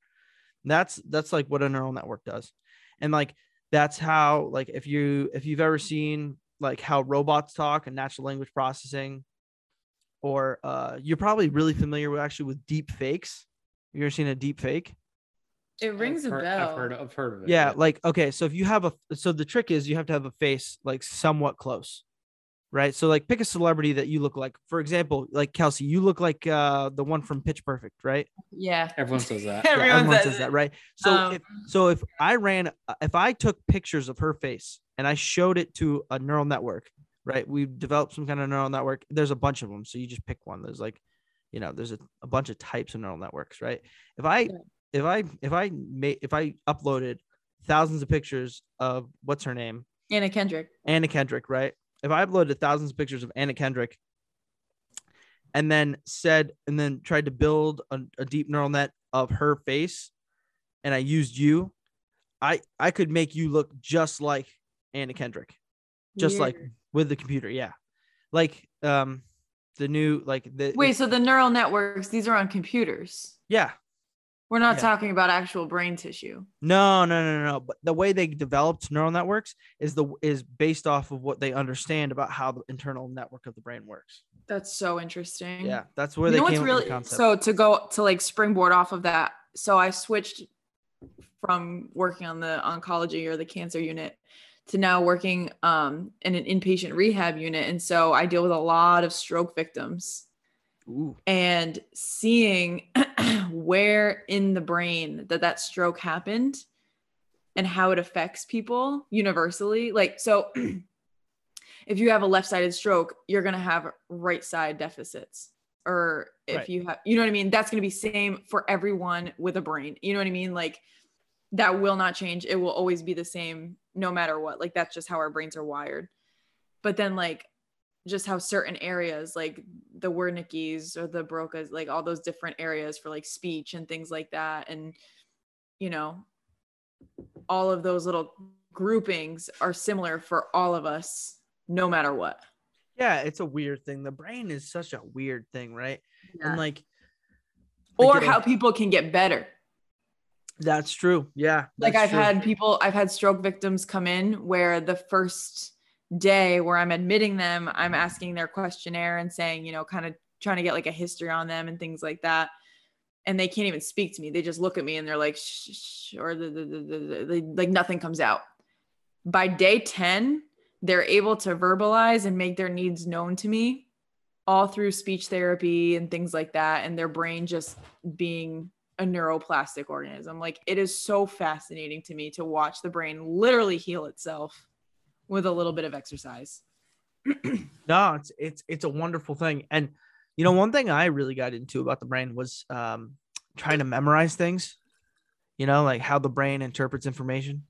That's, that's like what a neural network does. And like, that's how, like, if you, if you've ever seen like how robots talk and natural language processing, or uh, you're probably really familiar with actually with deep fakes. Have you ever seen a deep fake? It rings I've heard, a bell. I've heard, I've heard of it. Yeah. Like, okay. So if you have a, so the trick is you have to have a face like somewhat close. Right. So like pick a celebrity that you look like, for example, like Kelsey, you look like uh, the one from Pitch Perfect, right? Yeah. Everyone says that. everyone yeah, everyone says, says that. Right. So, um, if, so if I ran, if I took pictures of her face and I showed it to a neural network, right. We've developed some kind of neural network. There's a bunch of them. So you just pick one. There's like, you know, there's a, a bunch of types of neural networks, right? If I, yeah. if I, if I made, if I uploaded thousands of pictures of what's her name? Anna Kendrick. Anna Kendrick. Right. If I uploaded thousands of pictures of Anna Kendrick and then said, and then tried to build a, a deep neural net of her face and I used you, I, I could make you look just like Anna Kendrick, just Weird. like with the computer. Yeah. Like, um, the new, like the wait, so the neural networks, these are on computers. Yeah. We're not yeah. talking about actual brain tissue. No, no, no, no. But the way they developed neural networks is the is based off of what they understand about how the internal network of the brain works. That's so interesting. Yeah, that's where you they know came what's really, with the concept. So to go to like springboard off of that, so I switched from working on the oncology or the cancer unit to now working um, in an inpatient rehab unit. And so I deal with a lot of stroke victims. Ooh. And seeing where in the brain that that stroke happened and how it affects people universally. Like, so if you have a left-sided stroke, you're going to have right side deficits, or if right. you have, you know what I mean? That's going to be same for everyone with a brain. You know what I mean? Like that will not change. It will always be the same no matter what. Like that's just how our brains are wired. But then like, just how certain areas like the Wernicke's or the Broca's, like all those different areas for like speech and things like that. And, you know, all of those little groupings are similar for all of us, no matter what. Yeah. It's a weird thing. The brain is such a weird thing. Right. Yeah. And like, or how people can get better. That's true. Yeah. Like I've true. had people, I've had stroke victims come in where the first day where I'm admitting them, I'm asking their questionnaire and saying, you know, kind of trying to get like a history on them and things like that. And they can't even speak to me. They just look at me and they're like, shh, shh, or the, the, the, the, the, like nothing comes out. By day ten, they're able to verbalize and make their needs known to me all through speech therapy and things like that. And their brain just being a neuroplastic organism. Like it is so fascinating to me to watch the brain literally heal itself with a little bit of exercise. No, it's, it's, it's a wonderful thing. And, you know, one thing I really got into about the brain was um, trying to memorize things, you know, like how the brain interprets information.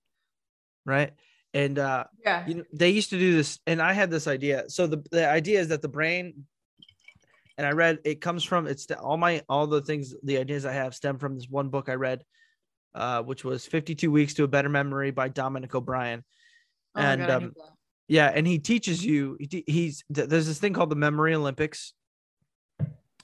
Right. And uh, yeah, you know, they used to do this and I had this idea. So the, the idea is that the brain, and I read, it comes from, it's the, all my, all the things, the ideas I have stem from this one book I read, uh, which was fifty-two weeks to a Better Memory by Dominic O'Brien. Oh and God, um, yeah, and he teaches you, he, he's, th- there's this thing called the Memory Olympics.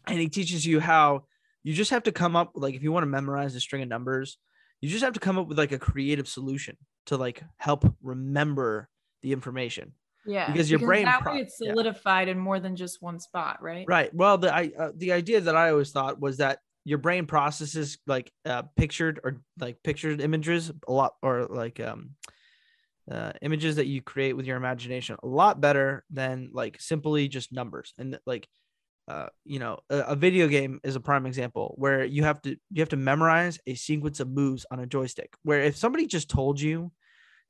And he teaches you how you just have to come up, like if you want to memorize a string of numbers, you just have to come up with like a creative solution to like help remember the information. Yeah, because your because brain that pro- way it's solidified yeah. in more than just one spot, right? Right. Well, the I, uh, the idea that I always thought was that your brain processes like uh, pictured or like pictured images a lot, or like um, uh, images that you create with your imagination a lot better than like simply just numbers. And like, uh, you know, a, a video game is a prime example where you have to you have to memorize a sequence of moves on a joystick. Where if somebody just told you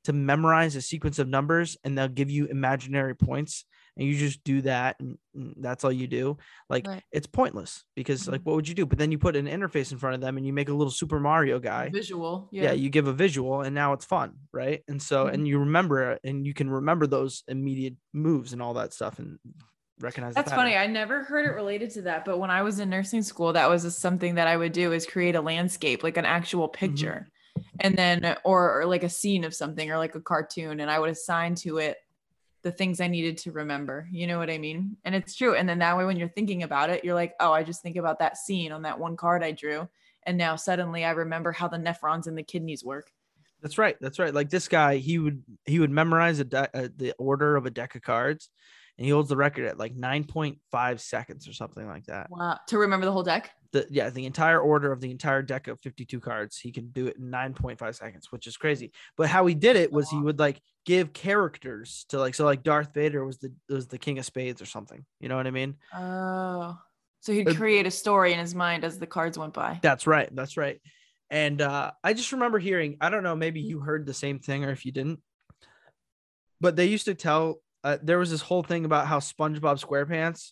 to memorize a sequence of numbers and they'll give you imaginary points and you just do that and, and that's all you do. Like right. It's pointless because mm-hmm. like, what would you do? But then you put an interface in front of them and you make a little Super Mario guy visual. Yeah. yeah you give a visual and now it's fun. Right. And so, mm-hmm. and you remember, and you can remember those immediate moves and all that stuff and recognize. That's funny. I never heard it related to that, but when I was in nursing school, that was something that I would do is create a landscape, like an actual picture. Mm-hmm. And then, or, or like a scene of something or like a cartoon. And I would assign to it the things I needed to remember. You know what I mean? And it's true. And then that way, when you're thinking about it, you're like, oh, I just think about that scene on that one card I drew. And now suddenly I remember how the nephrons in the kidneys work. That's right. That's right. Like this guy, he would, he would memorize a de- a, the order of a deck of cards and he holds the record at like nine point five seconds or something like that. Wow. To remember the whole deck? The, yeah, the entire order of the entire deck of fifty-two cards, he can do it in nine point five seconds, which is crazy. But how he did it was he would like give characters to like, so like Darth Vader was the was the King of Spades or something. You know what I mean? Oh, so he'd create a story in his mind as the cards went by. That's right. That's right. And uh, I just remember hearing, I don't know, maybe you heard the same thing or if you didn't, but they used to tell, uh, there was this whole thing about how SpongeBob SquarePants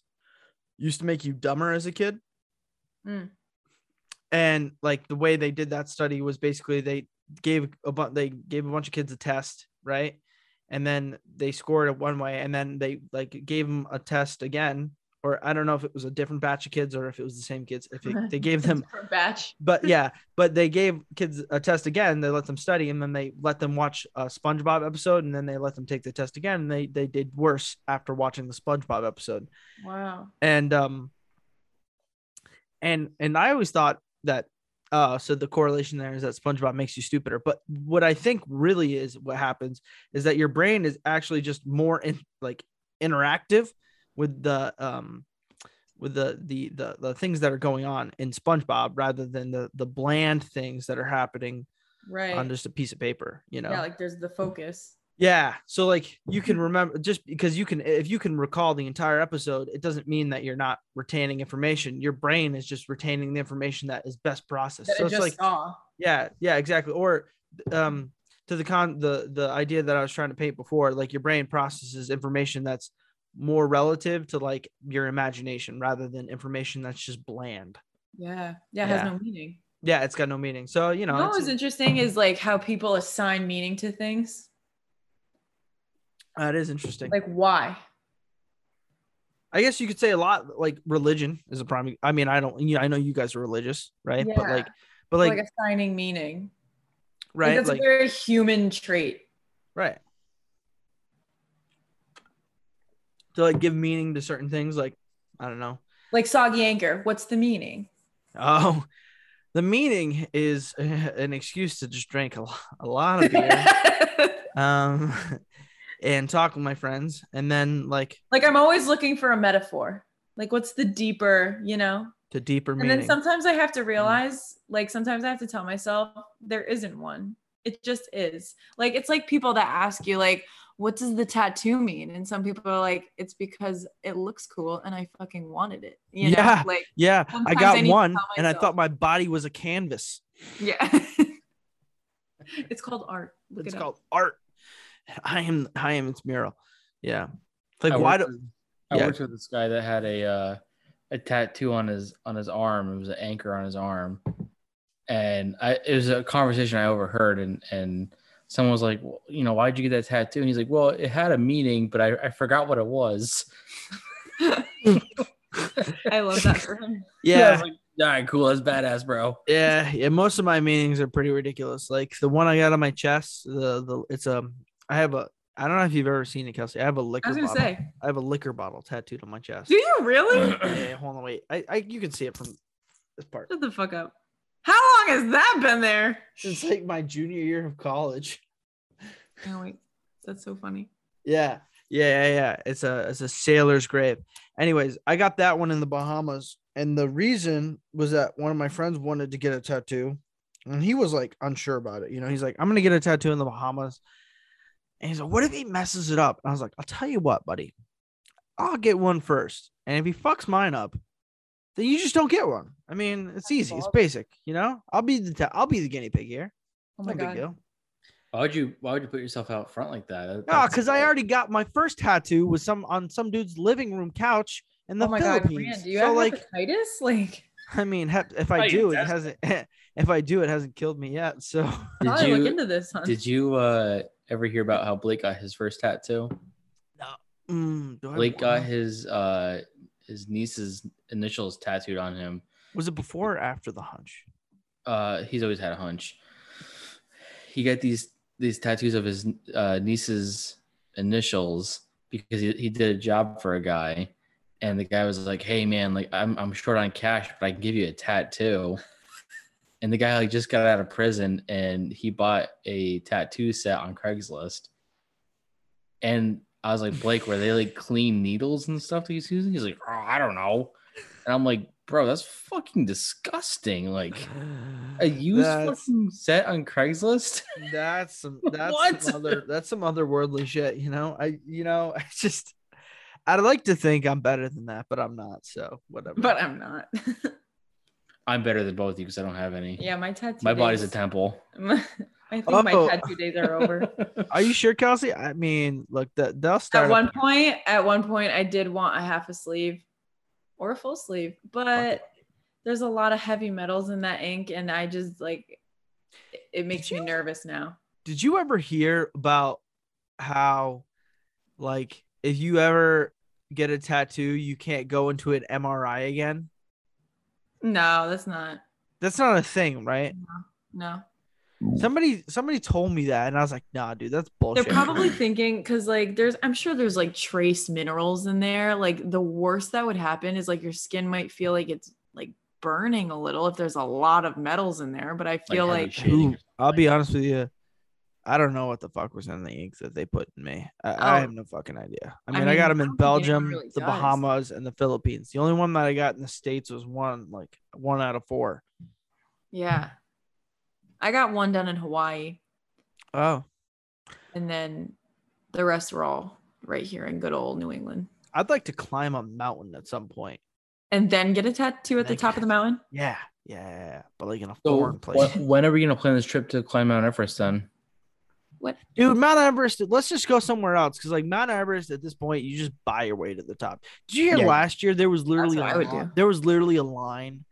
used to make you dumber as a kid. Mm. And like the way they did that study was basically they gave a bu- they gave a bunch of kids a test, right? And then they scored it one way, and then they like gave them a test again or I don't know if it was a different batch of kids or if it was the same kids, if it, they gave them a batch, but yeah, but they gave kids a test again. They let them study and then they let them watch a SpongeBob episode and then they let them take the test again. And they, they did worse after watching the SpongeBob episode. Wow. And, um, and, and I always thought that, uh, so the correlation there is that SpongeBob makes you stupider. But what I think really is what happens is that your brain is actually just more in, like interactive with the um with the, the the the things that are going on in SpongeBob rather than the the bland things that are happening right on just a piece of paper, you know. Yeah, like there's the focus. Yeah, so like you can remember, just because you can, if you can recall the entire episode, it doesn't mean that you're not retaining information. Your brain is just retaining the information that is best processed. That so it it's just like saw. yeah yeah exactly or um to the con the the idea that I was trying to paint before, like your brain processes information that's more relative to like your imagination rather than information that's just bland. Yeah. Yeah. It yeah. has no meaning. Yeah. It's got no meaning. So, you know, what was interesting is like how people assign meaning to things. That is interesting. Like why? I guess you could say a lot, like religion is a prime. I mean, I don't, you know, I know you guys are religious, right? Yeah. But like, but like, like assigning meaning. Right. Like that's like, a very human trait. Right. To like give meaning to certain things, like I don't know, like soggy anchor. What's the meaning? Oh, the meaning is an excuse to just drink a, a lot of beer, um, and talk with my friends, and then like like I'm always looking for a metaphor. Like, what's the deeper, you know, the deeper meaning? And then sometimes I have to realize, like sometimes I have to tell myself there isn't one. It just is. Like it's like people that ask you, like, what does the tattoo mean? And some people are like, it's because it looks cool and I fucking wanted it. You know? Yeah. Like, yeah. I got I one and I thought my body was a canvas. Yeah. It's called art. Look it's it called art. I am, I am its mural. Yeah. Like, I why do with, I yeah. worked with this guy that had a, uh, a tattoo on his, on his arm. It was an anchor on his arm. And I, it was a conversation I overheard and, and, someone was like, well, you know, why'd you get that tattoo? And he's like, well, it had a meaning, but I, I forgot what it was. I love that for him. Yeah. yeah I was like, all right, cool. That's badass, bro. Yeah. Yeah. Most of my meanings are pretty ridiculous. Like the one I got on my chest, the, the it's a, I have a, I don't know if you've ever seen it, Kelsey. I have a liquor I was gonna bottle. Say. I have a liquor bottle tattooed on my chest. Do you really? Yeah, hold on, wait. I, I, you can see it from this part. Shut the fuck up. How long has that been there? Since like my junior year of college. Oh wait, that's so funny. Yeah, yeah, yeah, yeah. It's a it's a sailor's grave. Anyways, I got that one in the Bahamas, and the reason was that one of my friends wanted to get a tattoo, and he was like unsure about it. You know, he's like, I'm gonna get a tattoo in the Bahamas, and he's like, what if he messes it up? And I was like, I'll tell you what, buddy, I'll get one first, and if he fucks mine up, then you just don't get one. I mean, it's easy. It's basic, you know. I'll be the ta- I'll be the guinea pig here. Oh my no god! Big deal. Why would you Why would you put yourself out front like that? No, because I already got my first tattoo with some on some dude's living room couch in the oh my Philippines. God, Rand, do you so have like hepatitis? Like, I mean, hep- if I do, it hasn't. If I do, it hasn't killed me yet. So did you look into this? Huh? Did you uh, ever hear about how Blake got his first tattoo? No. Mm, do I Blake got his uh, his niece's initials tattooed on him. Was it before or after the hunch? Uh, he's always had a hunch. He got these these tattoos of his uh, niece's initials because he, he did a job for a guy, and the guy was like, "Hey man, like I'm I'm short on cash, but I can give you a tattoo." And the guy like just got out of prison, and he bought a tattoo set on Craigslist. And I was like, "Blake, were they like clean needles and stuff that he's using?" He's like, "Oh, I don't know," and I'm like, bro, that's fucking disgusting. Like a used that's, fucking set on Craigslist. That's some that's what? some other that's some otherworldly shit, you know. I you know, I just I'd like to think I'm better than that, but I'm not, so whatever. But I'm not. I'm better than both of you because I don't have any. Yeah, my tattoo My days, body's a temple. I think oh. my tattoo days are over. Are you sure, Kelsey? I mean, look, that they'll start at one up. point at one point I did want a half a sleeve. Or a full sleeve, but there's a lot of heavy metals in that ink, and I just like it makes you, me nervous now. Did you ever hear about how, like, if you ever get a tattoo, you can't go into an M R I again? No, that's not. That's not a thing, right? No. no. Somebody somebody told me that, and I was like, nah, dude, that's bullshit. They're probably thinking, because, like, there's, I'm sure there's, like, trace minerals in there. Like, the worst that would happen is, like, your skin might feel like it's, like, burning a little if there's a lot of metals in there. But I feel like... like ooh, I'll be honest with you. I don't know what the fuck was in the ink that they put in me. I, oh. I have no fucking idea. I mean, I, mean, I got them in Belgium, really the does. Bahamas, and the Philippines. The only one that I got in the States was one, like one out of four. Yeah. I got one done in Hawaii. Oh. And then the rest were all right here in good old New England. I'd like to climb a mountain at some point. And then get a tattoo at the top of the mountain? Yeah. Yeah. But like in a so foreign place. Wh- when are we going to plan this trip to climb Mount Everest then? What? Dude, Mount Everest, let's just go somewhere else, because like Mount Everest at this point, you just buy your way to the top. Did you hear yeah. last year there was literally a line, there was literally a line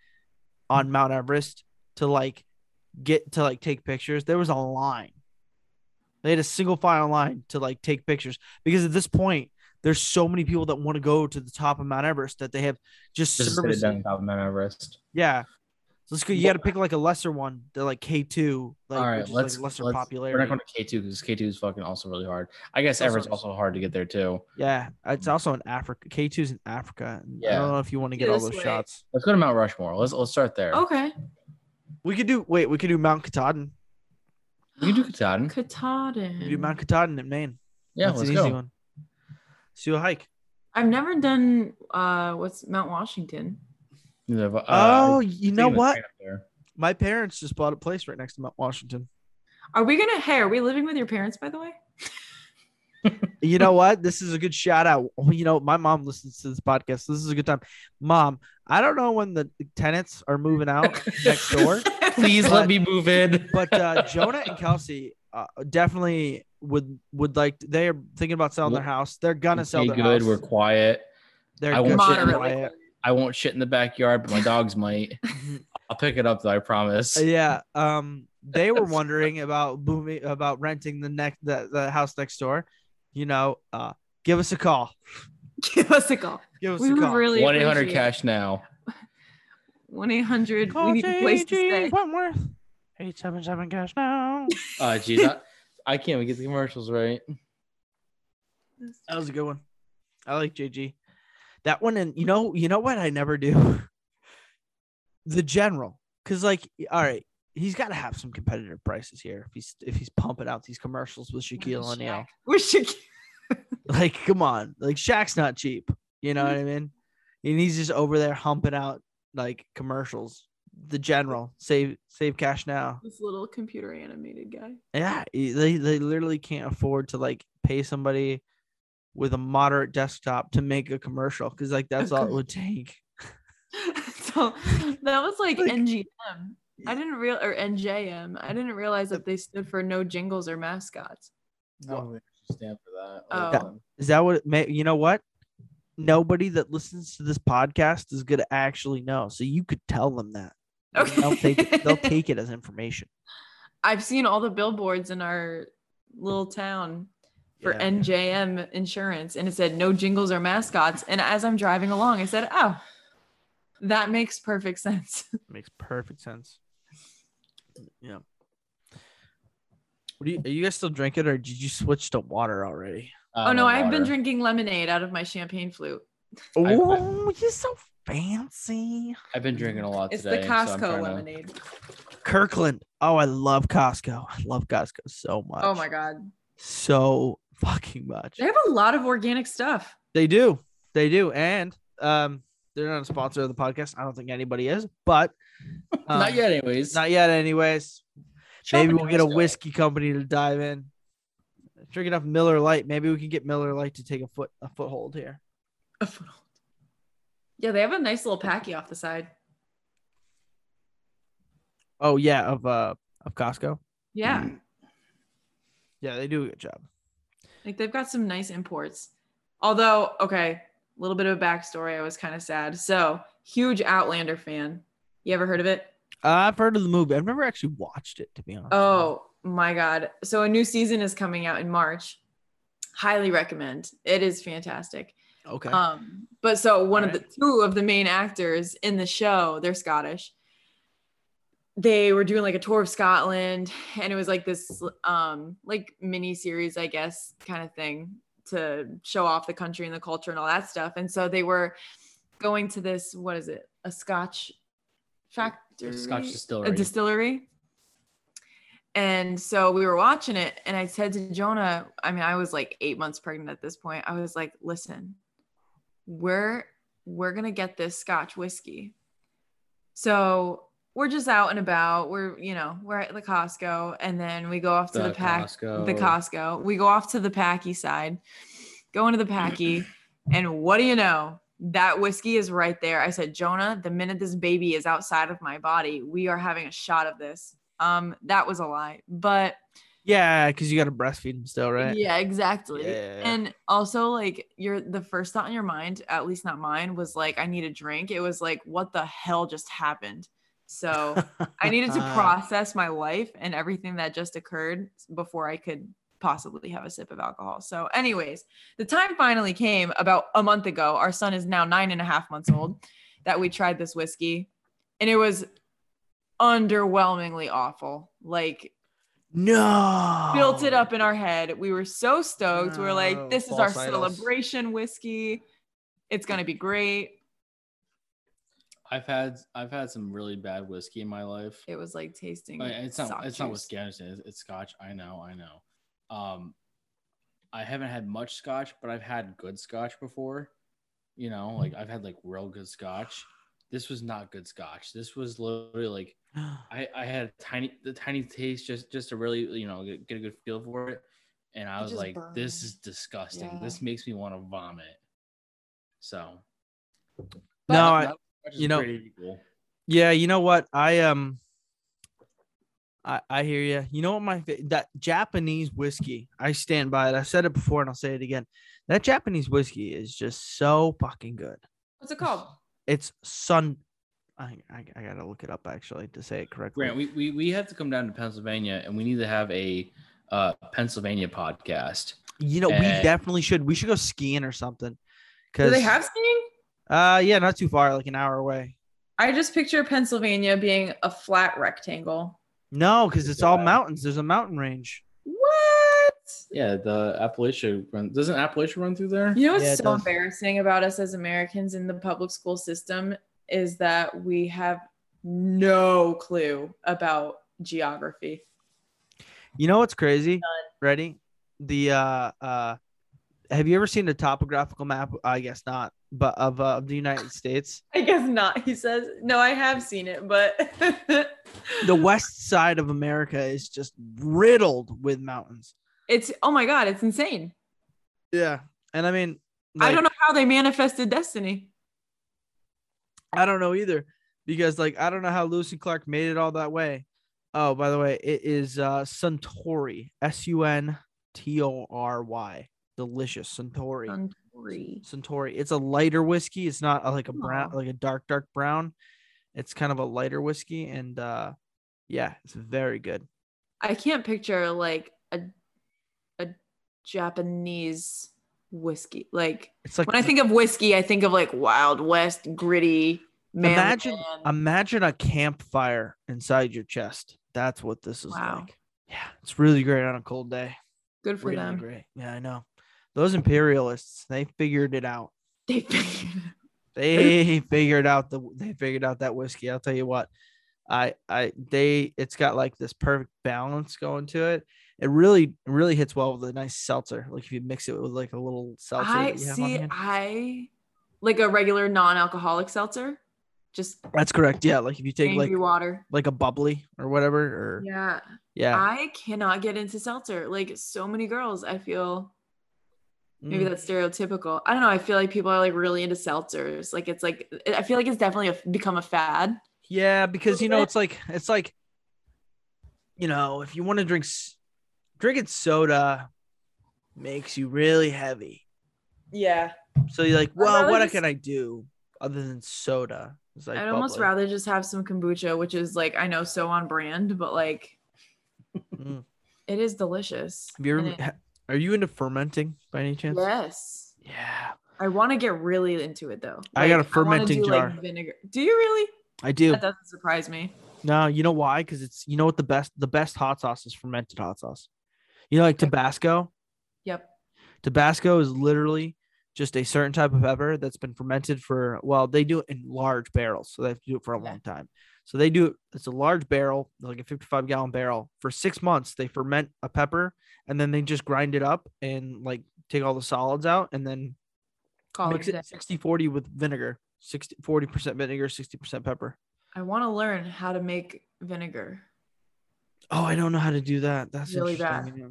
on Mount Everest to like get to like take pictures. There was a line. They had a single file line to like take pictures, because at this point there's so many people that want to go to the top of Mount Everest that they have just, just service down top of Mount Everest. Yeah. Let's go. You got to pick like a lesser one. They're like K two. Like, all right, which is let's like lesser let's, popularity. We're not going to K two because K two is fucking also really hard. I guess Everett's also hard to get there too. Yeah, it's also in Africa. K two is in Africa. Yeah. I don't know if you want to get yeah, all those way. shots. Let's go to Mount Rushmore. Let's let's start there. Okay. We could do wait. We could do Mount Katahdin. We could do Katahdin. Katahdin. We do Mount Katahdin in Maine. Yeah, That's let's an go. Easy one. Let's do a hike. I've never done uh, what's Mount Washington. Yeah, but, uh, oh, you know what? My parents just bought a place right next to Mount Washington. Are we gonna? Hey, are we living with your parents? By the way. You know what? This is a good shout out. You know, my mom listens to this podcast. So this is a good time. Mom, I don't know when the tenants are moving out next door. Please but, let me move in. But uh, Jonah and Kelsey uh, definitely would would like. They are thinking about selling we'll, their house. They're gonna we'll sell their good. house. We're quiet. They're I moderately quiet. I won't shit in the backyard, but my dogs might. I'll pick it up though, I promise. Yeah. Um, they were wondering about booming, about renting the next the, the house next door. You know, uh, give us a call. Give us a call. Give us we a call. Really one eight hundred cash now. one eight hundred We need a place to stay. Wentworth. eight seven seven cash now. Oh geez, I, I can't even get the commercials right. That was a good one. I like J G. That one, and you know, you know what I never do? The general. Because, like, all right, he's got to have some competitive prices here if he's if he's pumping out these commercials with Shaquille O'Neal. With Shaquille. Like, come on. Like, Shaq's not cheap. You know what I mean? And he's just over there humping out, like, commercials. The general. Save save cash now. This little computer animated guy. Yeah. They, they literally can't afford to, like, pay somebody with a moderate desktop to make a commercial, because like that's all it would take. So that was like, like N G M. I didn't real or N J M. I didn't realize that they stood for no jingles or mascots. No, they should stand for that. Oh. that. Is that what it may, you know what? Nobody that listens to this podcast is gonna actually know. So you could tell them that. Okay. They'll take it, they'll take it as information. I've seen all the billboards in our little town for yeah. N J M insurance, and it said no jingles or mascots, and as I'm driving along I said, oh, that makes perfect sense. Makes perfect sense. Yeah. What do you, are you guys still drinking, or did you switch to water already? Uh, oh no, I've been drinking lemonade out of my champagne flute. Oh, you're so fancy. I've been drinking a lot it's today. It's the Costco so lemonade to... Kirkland. Oh, I love Costco. I love Costco so much. Oh my god, so fucking much. They have a lot of organic stuff. They do. They do. And um, they're not a sponsor of the podcast. I don't think anybody is, but um, not yet anyways. Not yet anyways. Show Maybe we'll get a whiskey company to dive in. Drink enough Miller Lite. Maybe we can get Miller Lite to take a foot a foothold here. A foothold. Yeah, they have a nice little packy off the side. Oh yeah, of uh of Costco. Yeah. Mm-hmm. Yeah, they do a good job. Like, they've got some nice imports. Although, okay, a little bit of a backstory. I was kind of sad. So, huge Outlander fan. You ever heard of it? Uh, I've heard of the movie. I've never actually watched it, to be honest. Oh, my God. So, a new season is coming out in March. Highly recommend. It is fantastic. Okay. Um, but so one All of right. the two of the main actors in the show, they're Scottish. They were doing like a tour of Scotland, and it was like this um, like mini series, I guess, kind of thing to show off the country and the culture and all that stuff. And so they were going to this, what is it? A Scotch factory, a Scotch distillery, a distillery. And so we were watching it, and I said to Jonah, I mean, I was like eight months pregnant at this point. I was like, listen, we're, we're going to get this Scotch whiskey. So we're just out and about. We're, you know, we're at the Costco, and then we go off to the, the pack, Costco. the Costco. We go off to the packy side, go into the packy, and what do you know? That whiskey is right there. I said, Jonah, the minute this baby is outside of my body, we are having a shot of this. Um, that was a lie, but yeah, because you got to breastfeed him still, right? Yeah, exactly. Yeah. And also, like, you're the first thought in your mind, at least not mine, was like, I need a drink. It was like, what the hell just happened? So I needed to process my life and everything that just occurred before I could possibly have a sip of alcohol. So, anyways, the time finally came about a month ago. Our son is now nine and a half months old. That we tried this whiskey, and it was underwhelmingly awful. Like, no, built it up in our head. We were so stoked. No. We were like, this False is our idols. celebration whiskey. It's gonna be great. I've had I've had some really bad whiskey in my life. It was like tasting I, it's not it's juice. not whiskey, it's, it's Scotch. I know, I know. Um, I haven't had much Scotch, but I've had good Scotch before. You know, like I've had like real good Scotch. This was not good Scotch. This was literally like, I, I had a tiny, the tiny taste just, just to really, you know, get, get a good feel for it. And I it was like, burned. This is disgusting. Yeah. This makes me want to vomit. So. But no, I, you know, cool. yeah, you know what? I, um, I, I hear you. You know what my, that Japanese whiskey, I stand by it. I said it before and I'll say it again. That Japanese whiskey is just so fucking good. What's it called? It's Sun. I, I I gotta look it up actually to say it correctly. Grant, we, we we have to come down to Pennsylvania, and we need to have a uh, Pennsylvania podcast. You know, and we definitely should. We should go skiing or something. Do they have skiing? Uh, yeah, not too far, like an hour away. I just picture Pennsylvania being a flat rectangle. No, because it's all mountains. There's a mountain range. What? Yeah, the Appalachia run doesn't Appalachia run through there? You know what's yeah, so embarrassing about us as Americans in the public school system is that we have no clue about geography. You know what's crazy? None. Ready? The uh uh have you ever seen a topographical map? I guess not, but of, uh, of the United States. I guess not, he says. No, I have seen it, but the west side of America is just riddled with mountains. It's, oh my God, it's insane. Yeah. And I mean, like, I don't know how they manifested destiny. I don't know either, because like, I don't know how Lucy Clark made it all that way. Oh, by the way, it is uh, Suntory, S U N T O R Y. Delicious. Suntory. Suntory. Suntory. It's a lighter whiskey. It's not a, like a brown, like a dark, dark brown. It's kind of a lighter whiskey. And uh, yeah, it's very good. I can't picture like a Japanese whiskey. Like, it's like when I think of whiskey, I think of like Wild West, gritty. Man imagine, man. imagine a campfire inside your chest. That's what this is wow. like. Yeah, it's really great on a cold day. Good for really them. Great. Yeah, I know. Those imperialists, they figured it out. They figured. They figured out the. They figured out that whiskey. I'll tell you what. I I they. It's got like this perfect balance going to it. It really, really hits well with a nice seltzer. Like if you mix it with like a little seltzer. I that you have see. On hand. I like a regular non-alcoholic seltzer. Just that's correct. Yeah, like if you take like water, like a bubbly or whatever. Or yeah, yeah. I cannot get into seltzer. Like so many girls, I feel. Maybe mm. that's stereotypical. I don't know. I feel like people are like really into seltzers. Like it's like I feel like it's definitely a, become a fad. Yeah, because you know it's like it's like, you know, if you want to drink. Drinking soda makes you really heavy. Yeah. So you're like, well, what just, can I do other than soda? It's like I'd bubbly. almost rather just have some kombucha, which is like, I know, so on brand, but like, mm. it is delicious. Have you ever, it, are you into fermenting by any chance? Yes. Yeah. I want to get really into it though. Like, I got a fermenting I do, jar. Like, vinegar. Do you really? I do. That doesn't surprise me. No, you know why? Because it's, you know what the best the best hot sauce is? Fermented hot sauce. You know, like Tabasco. Yep. Tabasco is literally just a certain type of pepper that's been fermented for, well, they do it in large barrels, so they have to do it for a yeah. long time. So they do, it's a large barrel, like a fifty-five gallon barrel. For six months, they ferment a pepper, and then they just grind it up and like take all the solids out, and then Call mix it sixty forty with vinegar, sixty, forty percent vinegar, sixty percent pepper. I want to learn how to make vinegar. Oh, I don't know how to do that. That's really bad. Yeah.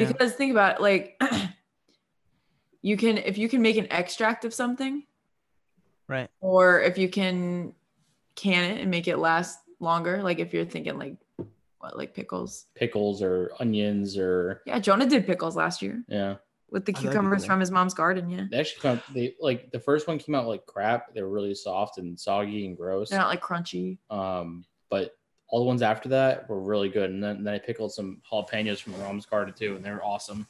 Yeah. Because think about it, like you can, if you can make an extract of something, right? Or if you can can it and make it last longer. Like if you're thinking like what, like pickles, pickles or onions or yeah, Jonah did pickles last year. Yeah, with the cucumbers from his mom's garden. Yeah, they actually come. They like the first one came out like crap. They were really soft and soggy and gross. They're not like crunchy. Um, but all the ones after that were really good, and then, and then I pickled some jalapenos from my mom's garden too, and they were awesome.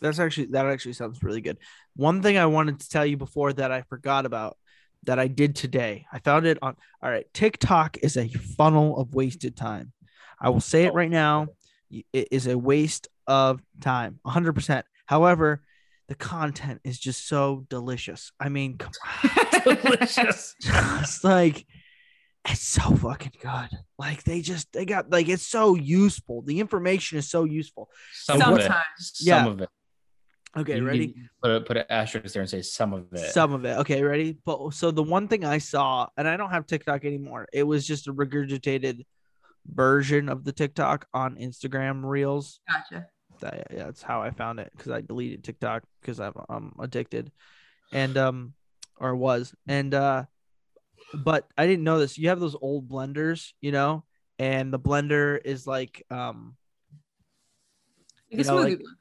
That's actually that actually sounds really good. One thing I wanted to tell you before that I forgot about that I did today. I found it on all right. TikTok is a funnel of wasted time. I will say it right now. It is a waste of time, one hundred percent. However, the content is just so delicious. I mean, come on, delicious. It's like. It's so fucking good. Like they just, they got like, it's so useful. The information is so useful. Some Sometimes. Of it. Yeah. Some of it. Okay. You ready? Put a, put an asterisk there and say some of it. Some of it. Okay. Ready? But so the one thing I saw, and I don't have TikTok anymore. It was just a regurgitated version of the TikTok on Instagram Reels. Gotcha. That, yeah. That's how I found it. Cause I deleted TikTok because I'm, I'm addicted and, um, or was, and, uh, but I didn't know this. You have those old blenders, you know, and the blender is like, um, like you know, a smoothie like, blender.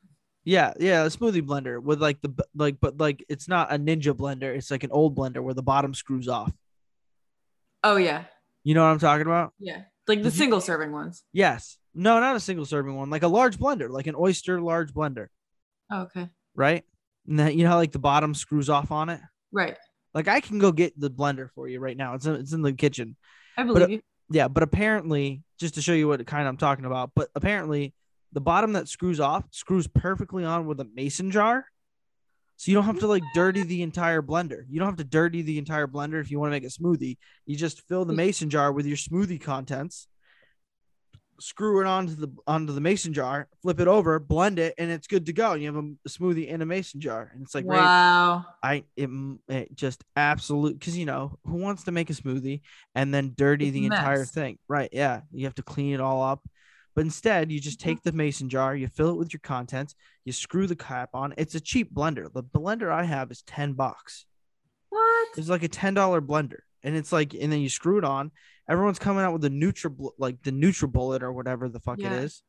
Yeah, yeah, a smoothie blender with like the like, but like it's not a Ninja blender. It's like an old blender where the bottom screws off. Oh yeah. You know what I'm talking about? Yeah, like the single serving ones. Yes. No, not a single serving one. Like a large blender, like an oyster large blender. Oh, okay. Right. And that, you know how like the bottom screws off on it. Right. Like I can go get the blender for you right now. It's in, it's in the kitchen. I believe but, you. Yeah, but apparently, just to show you what kind I'm talking about, but apparently the bottom that screws off screws perfectly on with a mason jar. So you don't have to like dirty the entire blender. You don't have to dirty the entire blender if you want to make a smoothie. You just fill the mason jar with your smoothie contents, screw it onto the onto the mason jar, flip it over, blend it, and it's good to go. You have a, a smoothie in a mason jar, and it's like wow, right? I it, it just absolute because you know who wants to make a smoothie and then dirty it's the entire thing, right? Yeah, you have to clean it all up, but instead you just take the mason jar, you fill it with your contents, you screw the cap on. It's a cheap blender. The blender I have is ten bucks. What? It's like a ten dollar blender. And it's like, and then you screw it on. Everyone's coming out with the Nutribullet, like the Nutribullet or whatever the fuck yeah. it is.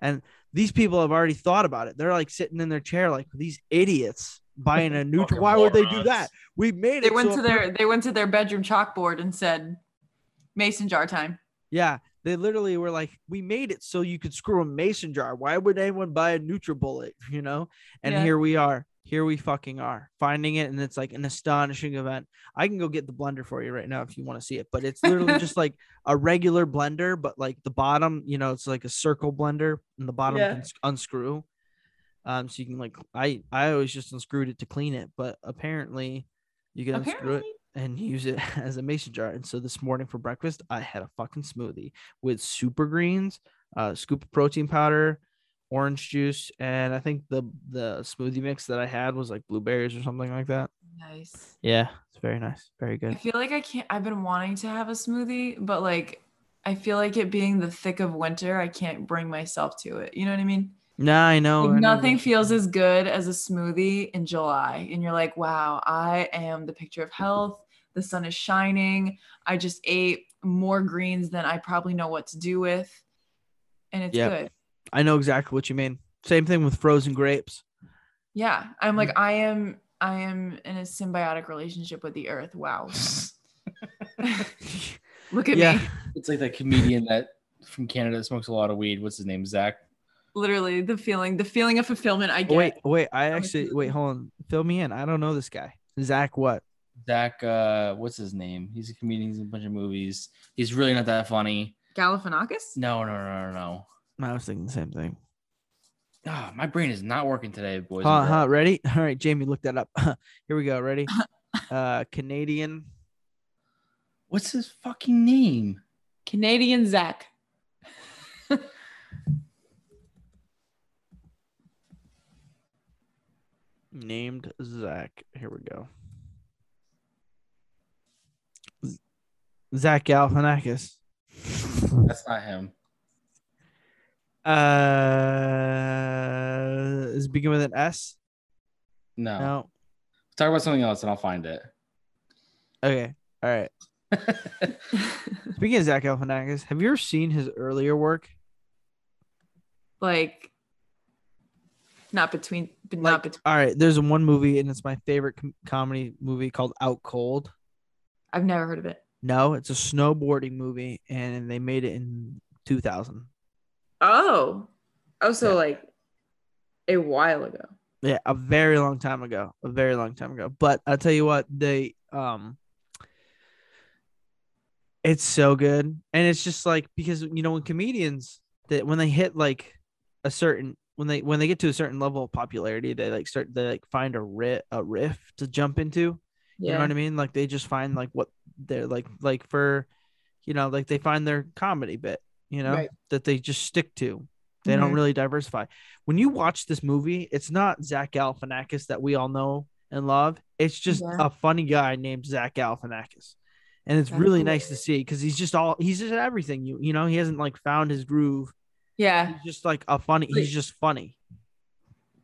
And these people have already thought about it. They're like sitting in their chair, like these idiots buying a Nutribullet. Why would they do that? We made they it. They went so to their, they went to their bedroom chalkboard and said, "Mason jar time." Yeah, they literally were like, "We made it so you could screw a mason jar. Why would anyone buy a Nutribullet?" You know. And yeah. here we are. Here we fucking are finding it. And it's like an astonishing event. I can go get the blender for you right now if you want to see it, but it's literally just like a regular blender, but like the bottom, you know, it's like a circle blender and the bottom yeah. can unscrew. Um, so you can like, I, I always just unscrewed it to clean it, but apparently you can apparently. unscrew it and use it as a mason jar. And so this morning for breakfast, I had a fucking smoothie with super greens, uh, scoop of protein powder, orange juice, and I think the the smoothie mix that I had was like blueberries or something like that. Nice. Yeah, it's very nice, very good. I feel like I can't. I've been wanting to have a smoothie, but like I feel like it being the thick of winter, I can't bring myself to it. You know what I mean? Nah, I know. Like, I nothing know. feels as good as a smoothie in July, and you're like, wow, I am the picture of health. The sun is shining. I just ate more greens than I probably know what to do with, and it's yep. good. I know exactly what you mean. Same thing with frozen grapes. Yeah. I'm like, I am, I am in a symbiotic relationship with the earth. Wow. Look at yeah. me. It's like that comedian that from Canada smokes a lot of weed. What's his name? Zach literally the feeling, the feeling of fulfillment I get. Wait, wait, I actually, wait, hold on. Fill me in. I don't know this guy. Zach what? Zach, uh, what's his name? He's a comedian. He's in a bunch of movies. He's really not that funny. Galifianakis? No, no, no, no, no. I was thinking the same thing. Ah, my brain is not working today, boys. Uh huh. Ready? All right, Jamie, look that up. Here we go. Ready? Uh, Canadian. What's his fucking name? Canadian Zach. Named Zach. Here we go. Zach Galifianakis. That's not him. Uh, is it begin with an S? No. No. Talk about something else and I'll find it. Okay. All right. Speaking of Zach Galifianakis, have you ever seen his earlier work? Like, not between, but like, not between. All right. There's one movie and it's my favorite com- comedy movie called Out Cold. I've never heard of it. No, it's a snowboarding movie, and they made it in two thousand. Oh. Oh, so yeah. Like a while ago. Yeah, a very long time ago. A very long time ago. But I'll tell you what, they um it's so good. And it's just like, because you know, when comedians that when they hit like a certain when they when they get to a certain level of popularity, they like start they like find a riff a riff to jump into. Yeah. You know what I mean? Like they just find like what they're like, like for, you know, like they find their comedy bit, you know, right. That they just stick to. They mm-hmm. don't really diversify. When you watch this movie, it's not Zach Galifianakis that we all know and love. It's just yeah. a funny guy named Zach Galifianakis. And it's That's really cool. nice to see because he's just all, he's just everything. You you know, he hasn't like found his groove. Yeah. He's just like a funny, he's just funny.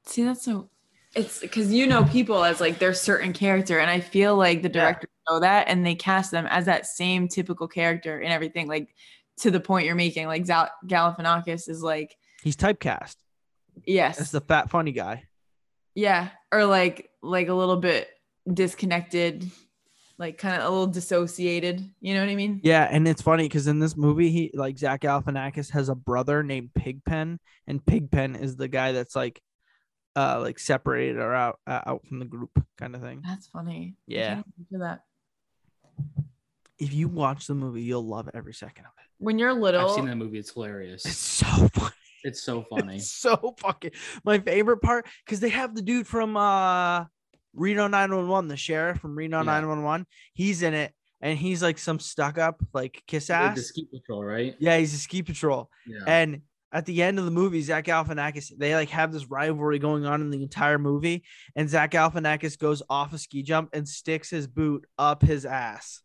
See, that's so. It's because you know people as like their certain character, and I feel like the directors yeah. know that, and they cast them as that same typical character and everything. Like to the point you're making, like Zal- Galifianakis is like he's typecast. Yes, as the fat funny guy. Yeah, or like like a little bit disconnected, like kind of a little dissociated. You know what I mean? Yeah, and it's funny because in this movie, he like Zach Galifianakis has a brother named Pigpen, and Pigpen is the guy that's like. Uh, like separated or out uh, out from the group kind of thing. That's funny. Yeah. That. If you watch the movie, you'll love every second of it. When you're little, I've seen that movie. It's hilarious. It's so funny. It's so funny. It's so fucking. My favorite part because they have the dude from uh, Reno nine one one, the sheriff from Reno yeah. nine one one. He's in it, and he's like some stuck up like kiss ass. He's a ski patrol, right? Yeah, he's a ski patrol, yeah. and. At the end of the movie, Zach Galifianakis, they like have this rivalry going on in the entire movie. And Zach Galifianakis goes off a ski jump and sticks his boot up his ass,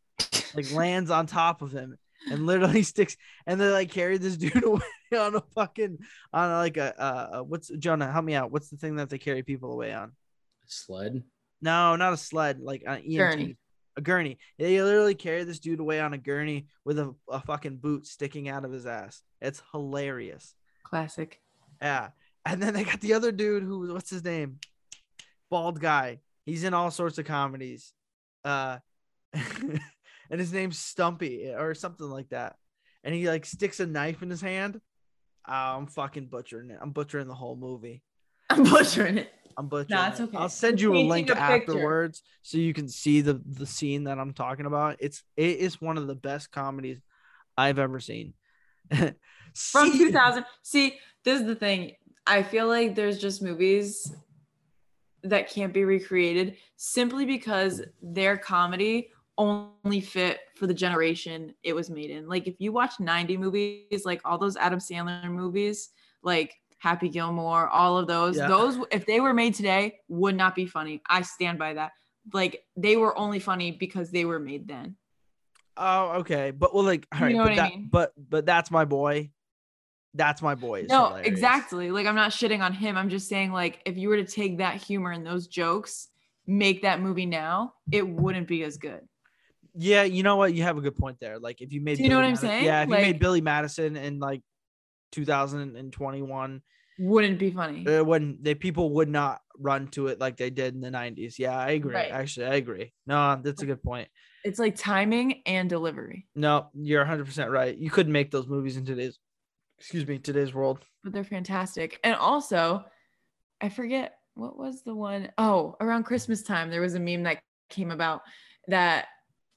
like lands on top of him and literally sticks. And they like carry this dude away on a fucking, on like a, uh, what's Jonah, help me out. What's the thing that they carry people away on? A sled? No, not a sled. Like an E M T. Gurney. A gurney. They literally carry this dude away on a gurney with a, a fucking boot sticking out of his ass. It's hilarious. Classic. Yeah. And then they got the other dude who, what's his name? Bald guy. He's in all sorts of comedies. Uh, and his name's Stumpy or something like that. And he like sticks a knife in his hand. Oh, I'm fucking butchering it. I'm butchering the whole movie. I'm butchering it. I'm butchering. No, it's okay. I'll send you a link afterwards so you can see the, the scene that I'm talking about. It's it is one of the best comedies I've ever seen. From two thousand. See, this is the thing. I feel like there's just movies that can't be recreated simply because their comedy only fit for the generation it was made in. Like if you watch ninety movies, like all those Adam Sandler movies, like Happy Gilmore, all of those. Yeah. Those, if they were made today, would not be funny. I stand by that. Like, they were only funny because they were made then. Oh, okay. But, well, like, all right. You know but, what that, I mean? but, but that's my boy. That's my boy. It's no, hilarious. Exactly. Like, I'm not shitting on him. I'm just saying, like, if you were to take that humor and those jokes, make that movie now, it wouldn't be as good. Yeah, you know what? You have a good point there. Like, if you made, do you Billy know what I'm Madison, saying? Yeah, if like, you made Billy Madison and, like, two thousand twenty-one wouldn't be funny. It wouldn't. They people would not run to it like they did in the nineties. Yeah, I agree. Right. Actually, I agree. No, that's a good point. It's like timing and delivery. No, you're one hundred percent right. You couldn't make those movies in today's excuse me, today's world. But they're fantastic. And also, I forget what was the one. Oh, around Christmas time, there was a meme that came about that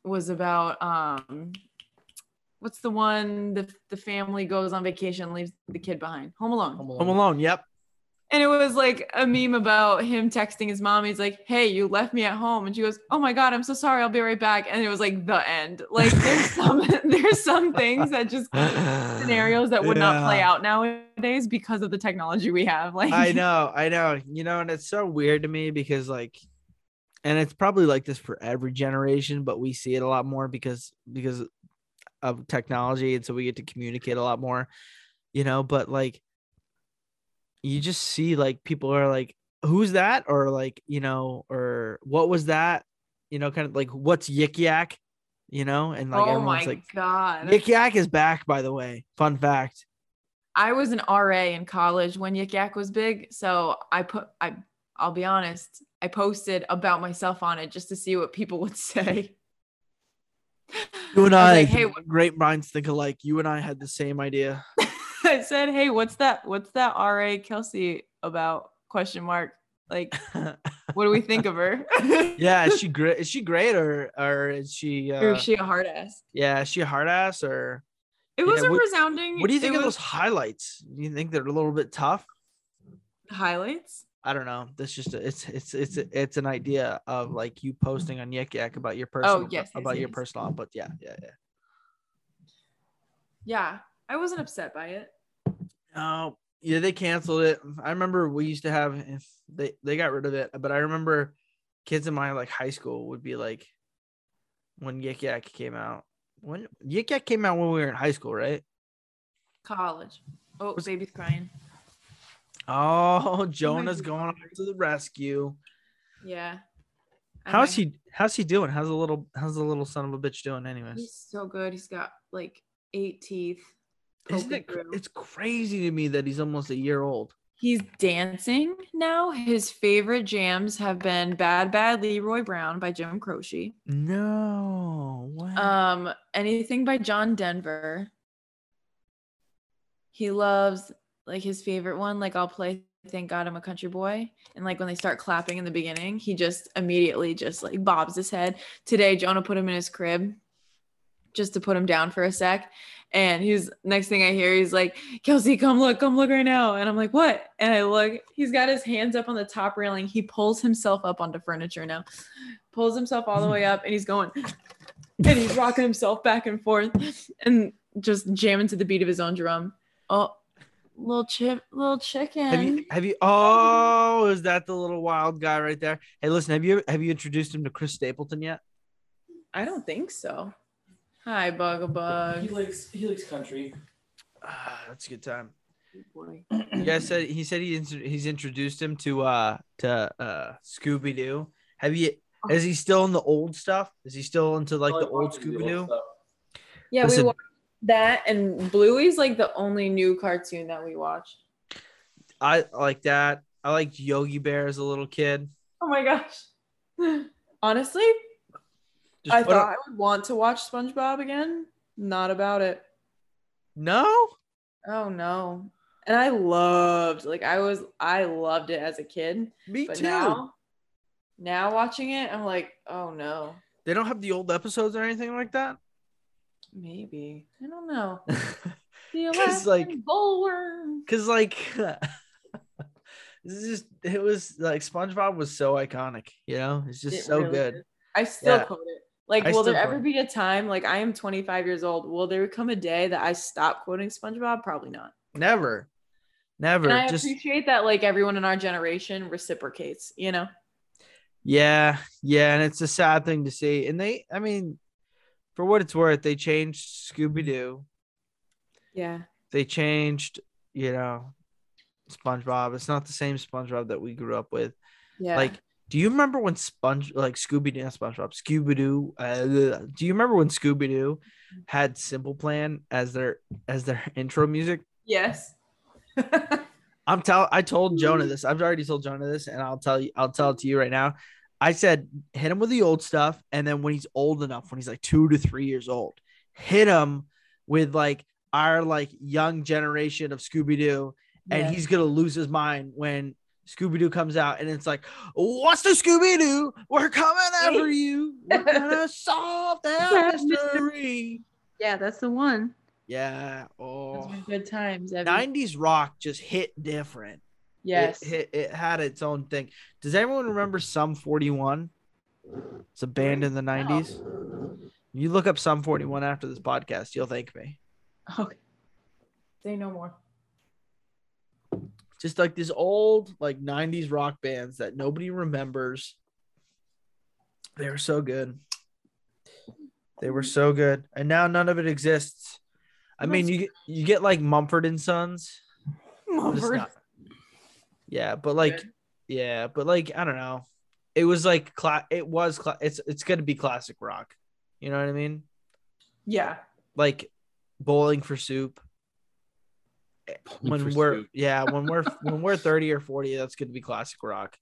was about um, what's the one the the family goes on vacation, leaves the kid behind. Home Alone. Home Alone. Home Alone. Yep. And it was like a meme about him texting his mom. He's like, "Hey, you left me at home," and she goes, "Oh my God, I'm so sorry. I'll be right back." And it was like the end. Like there's some there's some things that just scenarios that would yeah. not play out nowadays because of the technology we have. Like I know, I know, you know, and it's so weird to me because like, and it's probably like this for every generation, but we see it a lot more because because of technology, and so we get to communicate a lot more, you know. But like. You just see like people are like, who's that? Or like, you know, or what was that? You know, kind of like what's Yik Yak, you know? And like, oh everyone's my like, God. Yik Yak is back, by the way. Fun fact. I was an R A in college when Yik Yak was big. So I put, I, I'll be honest. I posted about myself on it just to see what people would say. You and I, I like, hey, great minds think alike. You and I had the same idea. I said, "Hey, what's that? What's that R A Kelsey about?" Question mark. Like, what do we think of her? Yeah, is she great? Is she great, or or is she? Uh, or is she a hard ass? Yeah, is she a hard ass, or? It was yeah, a what, resounding. What do you think was, of those highlights? Do you think they're a little bit tough? Highlights? I don't know. That's just a, it's it's it's it's an idea of like you posting on Yik Yak about your personal oh, yes, about yes, your yes. personal, but yeah, yeah, yeah. Yeah, I wasn't upset by it. Oh, yeah, they canceled it. I remember we used to have, they, they got rid of it, but I remember kids in my like high school would be like, when Yik Yak came out, when Yik Yak came out when we were in high school, right? College. Oh, baby's crying. Oh, Jonah's going to the rescue. Yeah. How's he, how's he doing? How's the little, how's the little son of a bitch doing anyways? He's so good. He's got like eight teeth. Isn't it, it's crazy to me that he's almost a year old. He's dancing now. His favorite jams have been Bad Bad Leroy Brown by Jim Croce. No. Wow. Um, anything by John Denver. He loves like his favorite one. Like I'll play Thank God I'm a Country Boy. And like when they start clapping in the beginning, he just immediately just like bobs his head. Today, Jonah put him in his crib just to put him down for a sec. And he's next thing I hear, he's like, "Kelsey, come look, come look right now." And I'm like, "What?" And I look, he's got his hands up on the top railing. He pulls himself up onto furniture now, pulls himself all the way up, and he's going, and he's rocking himself back and forth and just jamming to the beat of his own drum. Oh, little chip, little chicken. Have you, have you, oh, is that the little wild guy right there? Hey, listen, have you, have you introduced him to Chris Stapleton yet? I don't think so. Hi, Bugabug. He likes he likes country. Ah, that's a good time. Good boy. Yeah, said he said he he's introduced him to uh to uh Scooby Doo. Have you? Oh. Is he still in the old stuff? Is he still into like oh, the old Scooby Doo? Yeah, Listen, we watched that, and Bluey's like the only new cartoon that we watched. I like that. I liked Yogi Bear as a little kid. Oh my gosh! Honestly. Just I thought up. I would want to watch SpongeBob again. Not about it. No? Oh, no. And I loved, like, I was, I loved it as a kid. Me but too. Now, now watching it, I'm like, oh, no. They don't have the old episodes or anything like that? Maybe. I don't know. Because, like, because, like, this is just, it was, like, SpongeBob was so iconic, you know? It's just it so really good. Is. I still yeah. quote it. Like, I will there ever be a time, like I am twenty-five years old, will there come a day that I stop quoting SpongeBob? Probably not. Never. Never. And I Just... appreciate that like everyone in our generation reciprocates, you know? Yeah. Yeah. And it's a sad thing to see. And they, I mean, for what it's worth, they changed Scooby-Doo. Yeah. They changed, you know, SpongeBob. It's not the same SpongeBob that we grew up with. Yeah. Like, do you remember when Sponge, like Scooby Doo, SpongeBob, Scooby Doo? Uh, do you remember when Scooby Doo had Simple Plan as their as their intro music? Yes. I'm tell. I told Jonah this. I've already told Jonah this, and I'll tell you. I'll tell it to you right now. I said, hit him with the old stuff, and then when he's old enough, when he's like two to three years old, hit him with like our like young generation of Scooby Doo, and yeah. he's gonna lose his mind when Scooby Doo comes out, and it's like, "What's the Scooby Doo? We're coming after you. We're gonna solve that mystery." Yeah, that's the one. Yeah. Oh, good times. Abby. nineties rock just hit different. Yes. It, it, it had its own thing. Does anyone remember Sum forty-one? It's a band in the nineties. Oh. You look up Sum forty-one after this podcast, you'll thank me. Okay. Say no more. Just like these old like nineties rock bands that nobody remembers. They were so good. They were so good. And now none of it exists. I mean, you you get like Mumford and Sons. Mumford. Not, yeah, but like, yeah, but like, I don't know. It was like, cla- it was, cla- it's it's going to be classic rock. You know what I mean? Yeah. Like Bowling for Soup. Bowling when we're, soup. yeah, when we're, when we're thirty or forty, that's going to be classic rock.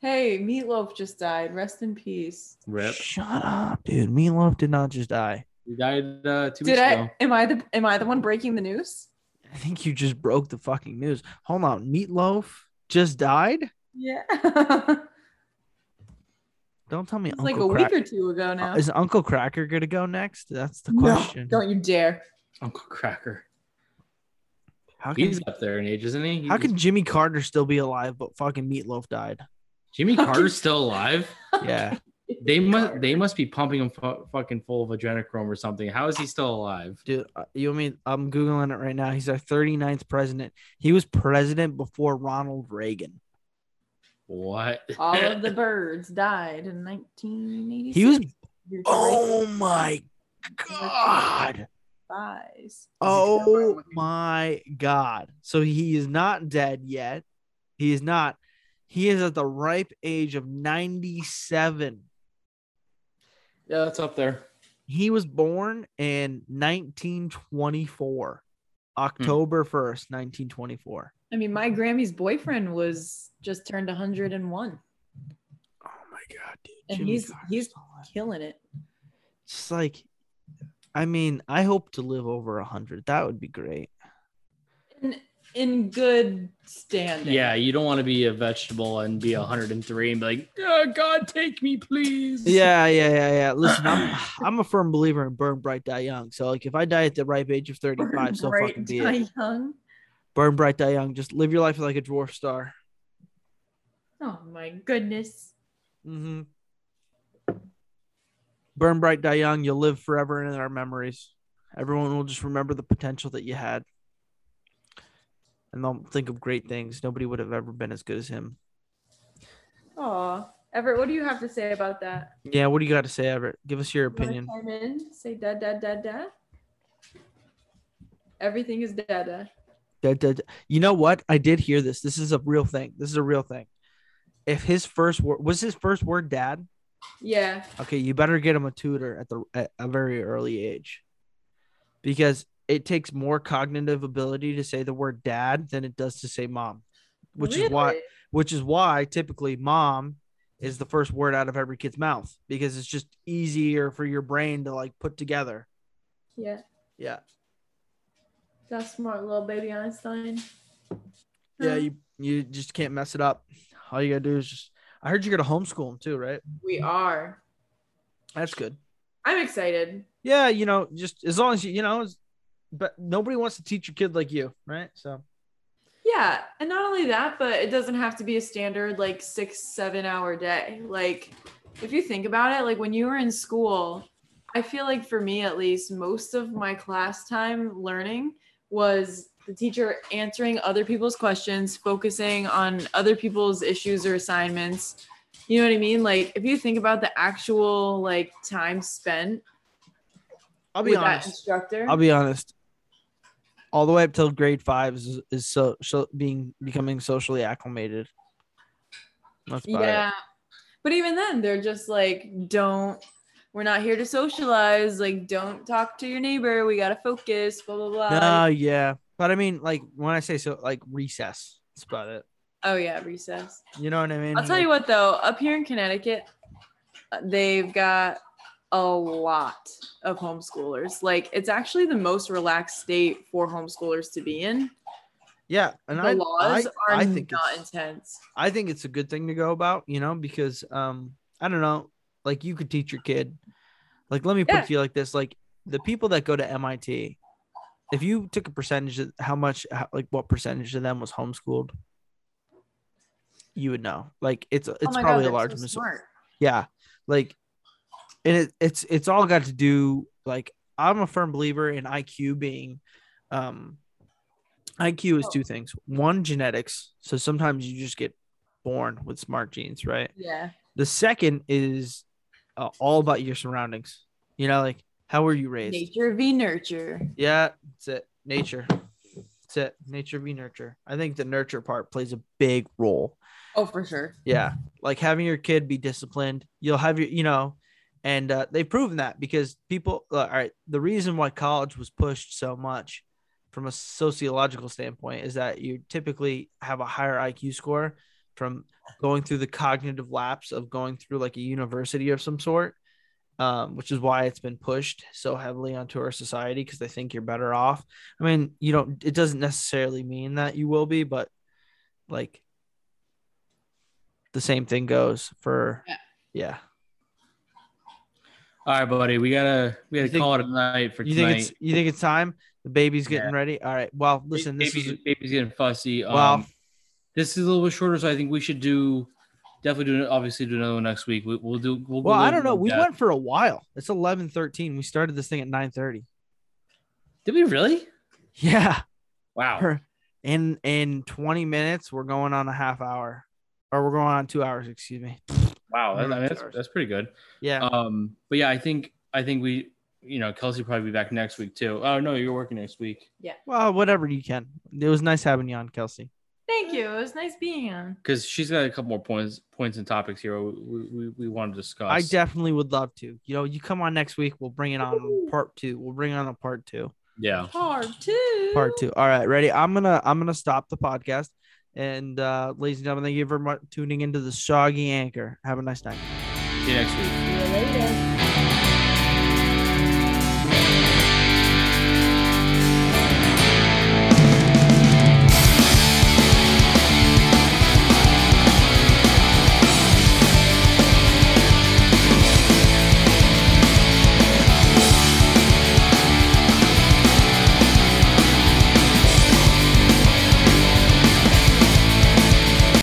Hey, Meatloaf just died. Rest in peace. Rip. Shut up, dude. Meatloaf did not just die. He died uh, two Did weeks I, ago. Am I the am I the one breaking the news? I think you just broke the fucking news. Hold on, Meatloaf just died? Yeah. Don't tell me. It's Uncle like a Crack- week or two ago now. Uh, is Uncle Cracker gonna go next? That's the question. No, don't you dare, Uncle Cracker. How can, he's up there in age, isn't he? He how was- can Jimmy Carter still be alive, but fucking Meatloaf died? Jimmy Carter's still alive? Yeah. They must they must be pumping him fu- fucking full of adrenochrome or something. How is he still alive? Dude, you mean I'm Googling it right now. He's our thirty-ninth president. He was president before Ronald Reagan. What? All of the birds died in nineteen eighty-six. He was Oh my God. Oh my God. So he is not dead yet. He is not. He is at the ripe age of ninety-seven. Yeah, that's up there. He was born in nineteen twenty-four, October hmm. first, nineteen twenty-four. I mean, my Grammy's boyfriend was just turned one hundred and one. Oh my God, dude! And Jimmy he's Carter's he's killing it. It's like, I mean, I hope to live over one hundred. That would be great. And in good standing. Yeah, you don't want to be a vegetable and be one hundred and three and be like, oh, God, take me, please. Yeah, yeah, yeah, yeah. Listen, I'm I'm a firm believer in burn bright, die young. So, like, if I die at the ripe age of thirty-five, burn so bright, fucking be die it. Young. Burn bright, die young. Just live your life like a dwarf star. Oh, my goodness. Mm-hmm. Burn bright, die young. You'll live forever in our memories. Everyone will just remember the potential that you had. And they'll think of great things. Nobody would have ever been as good as him. Aw. Everett, what do you have to say about that? Yeah, what do you got to say, Everett? Give us your opinion. You wanna chime in? Say da da da da. Everything is da da. Da da da. You know what? I did hear this. This is a real thing. This is a real thing. If his first word was his first word, dad. Yeah. Okay, you better get him a tutor at the at a very early age, because it takes more cognitive ability to say the word dad than it does to say mom, which really? is why, which is why typically mom is the first word out of every kid's mouth, because it's just easier for your brain to like put together. Yeah. Yeah. That's smart, little baby Einstein. Yeah. You, you just can't mess it up. All you gotta do is just, I heard you're gonna homeschool them too, right? We are. That's good. I'm excited. Yeah. You know, just as long as you, you know, but nobody wants to teach your kid like you, right? So, yeah. And not only that, but it doesn't have to be a standard like six, seven hour day. Like, if you think about it, like when you were in school, I feel like for me at least, most of my class time learning was the teacher answering other people's questions, focusing on other people's issues or assignments. You know what I mean? Like, if you think about the actual like time spent, I'll be with honest. That instructor. I'll be honest. All the way up till grade five is, is so, so being becoming socially acclimated. That's yeah, it. But even then, they're just like, don't. We're not here to socialize. Like, don't talk to your neighbor. We gotta focus. Blah blah blah. Oh yeah, but I mean, like when I say so, like recess. That's about it. Oh yeah, recess. You know what I mean? I'll tell you what though. Up here in Connecticut, they've got a lot of homeschoolers. Like, it's actually the most relaxed state for homeschoolers to be in. Yeah. And the I, laws I, are I think not intense. I think it's a good thing to go about, you know, because um, I don't know, like you could teach your kid, like, let me yeah. put it to you like this, like the people that go to M I T, if you took a percentage of how much, how, like what percentage of them was homeschooled, you would know, like it's, it's oh probably God, a large, so smart. Yeah. Like, and it, it's, it's all got to do, like, I'm a firm believer in I Q being, um, I Q is two things. One, genetics. So sometimes you just get born with smart genes, right? Yeah. The second is uh, all about your surroundings. You know, like, how were you raised? Nature v. nurture. Yeah, that's it. Nature. That's it. Nature v. nurture. I think the nurture part plays a big role. Oh, for sure. Yeah. Like, having your kid be disciplined. You'll have your, you know, and uh, they've proven that because people, uh, all right, the reason why college was pushed so much from a sociological standpoint is that you typically have a higher I Q score from going through the cognitive lapse of going through like a university of some sort, um, which is why it's been pushed so heavily onto our society, because they think you're better off. I mean, you don't, it doesn't necessarily mean that you will be, but like the same thing goes for, yeah. yeah. All right, buddy, we gotta, we gotta think, call it a night for you tonight. Think it's, you think it's time? The baby's getting yeah. ready. All right. Well, listen, this baby's, is baby's getting fussy. Um, wow. This is a little bit shorter, so I think we should do definitely do obviously do another one next week. We, we'll do. We'll, well, I don't know. We went for a while. It's eleven thirteen. We started this thing at nine thirty. Did we really? Yeah. Wow. In in twenty minutes, we're going on a half hour, or we're going on two hours. Excuse me. Wow, that, I mean, that's that's pretty good. Yeah. Um. But yeah, I think I think we. You know, Kelsey probably be back next week too. Oh no, you're working next week. Yeah. Well, whatever you can. It was nice having you on, Kelsey. Thank you. It was nice being on. Because she's got a couple more points, points and topics here we, we we want to discuss. I definitely would love to. You know, you come on next week. We'll bring it on Ooh. part two. We'll bring on a part two. Yeah. Part two. Part two. All right, ready? I'm gonna I'm gonna stop the podcast. And uh, ladies and gentlemen, thank you for tuning into the Soggy Anchor. Have a nice night. See you next week. See you later.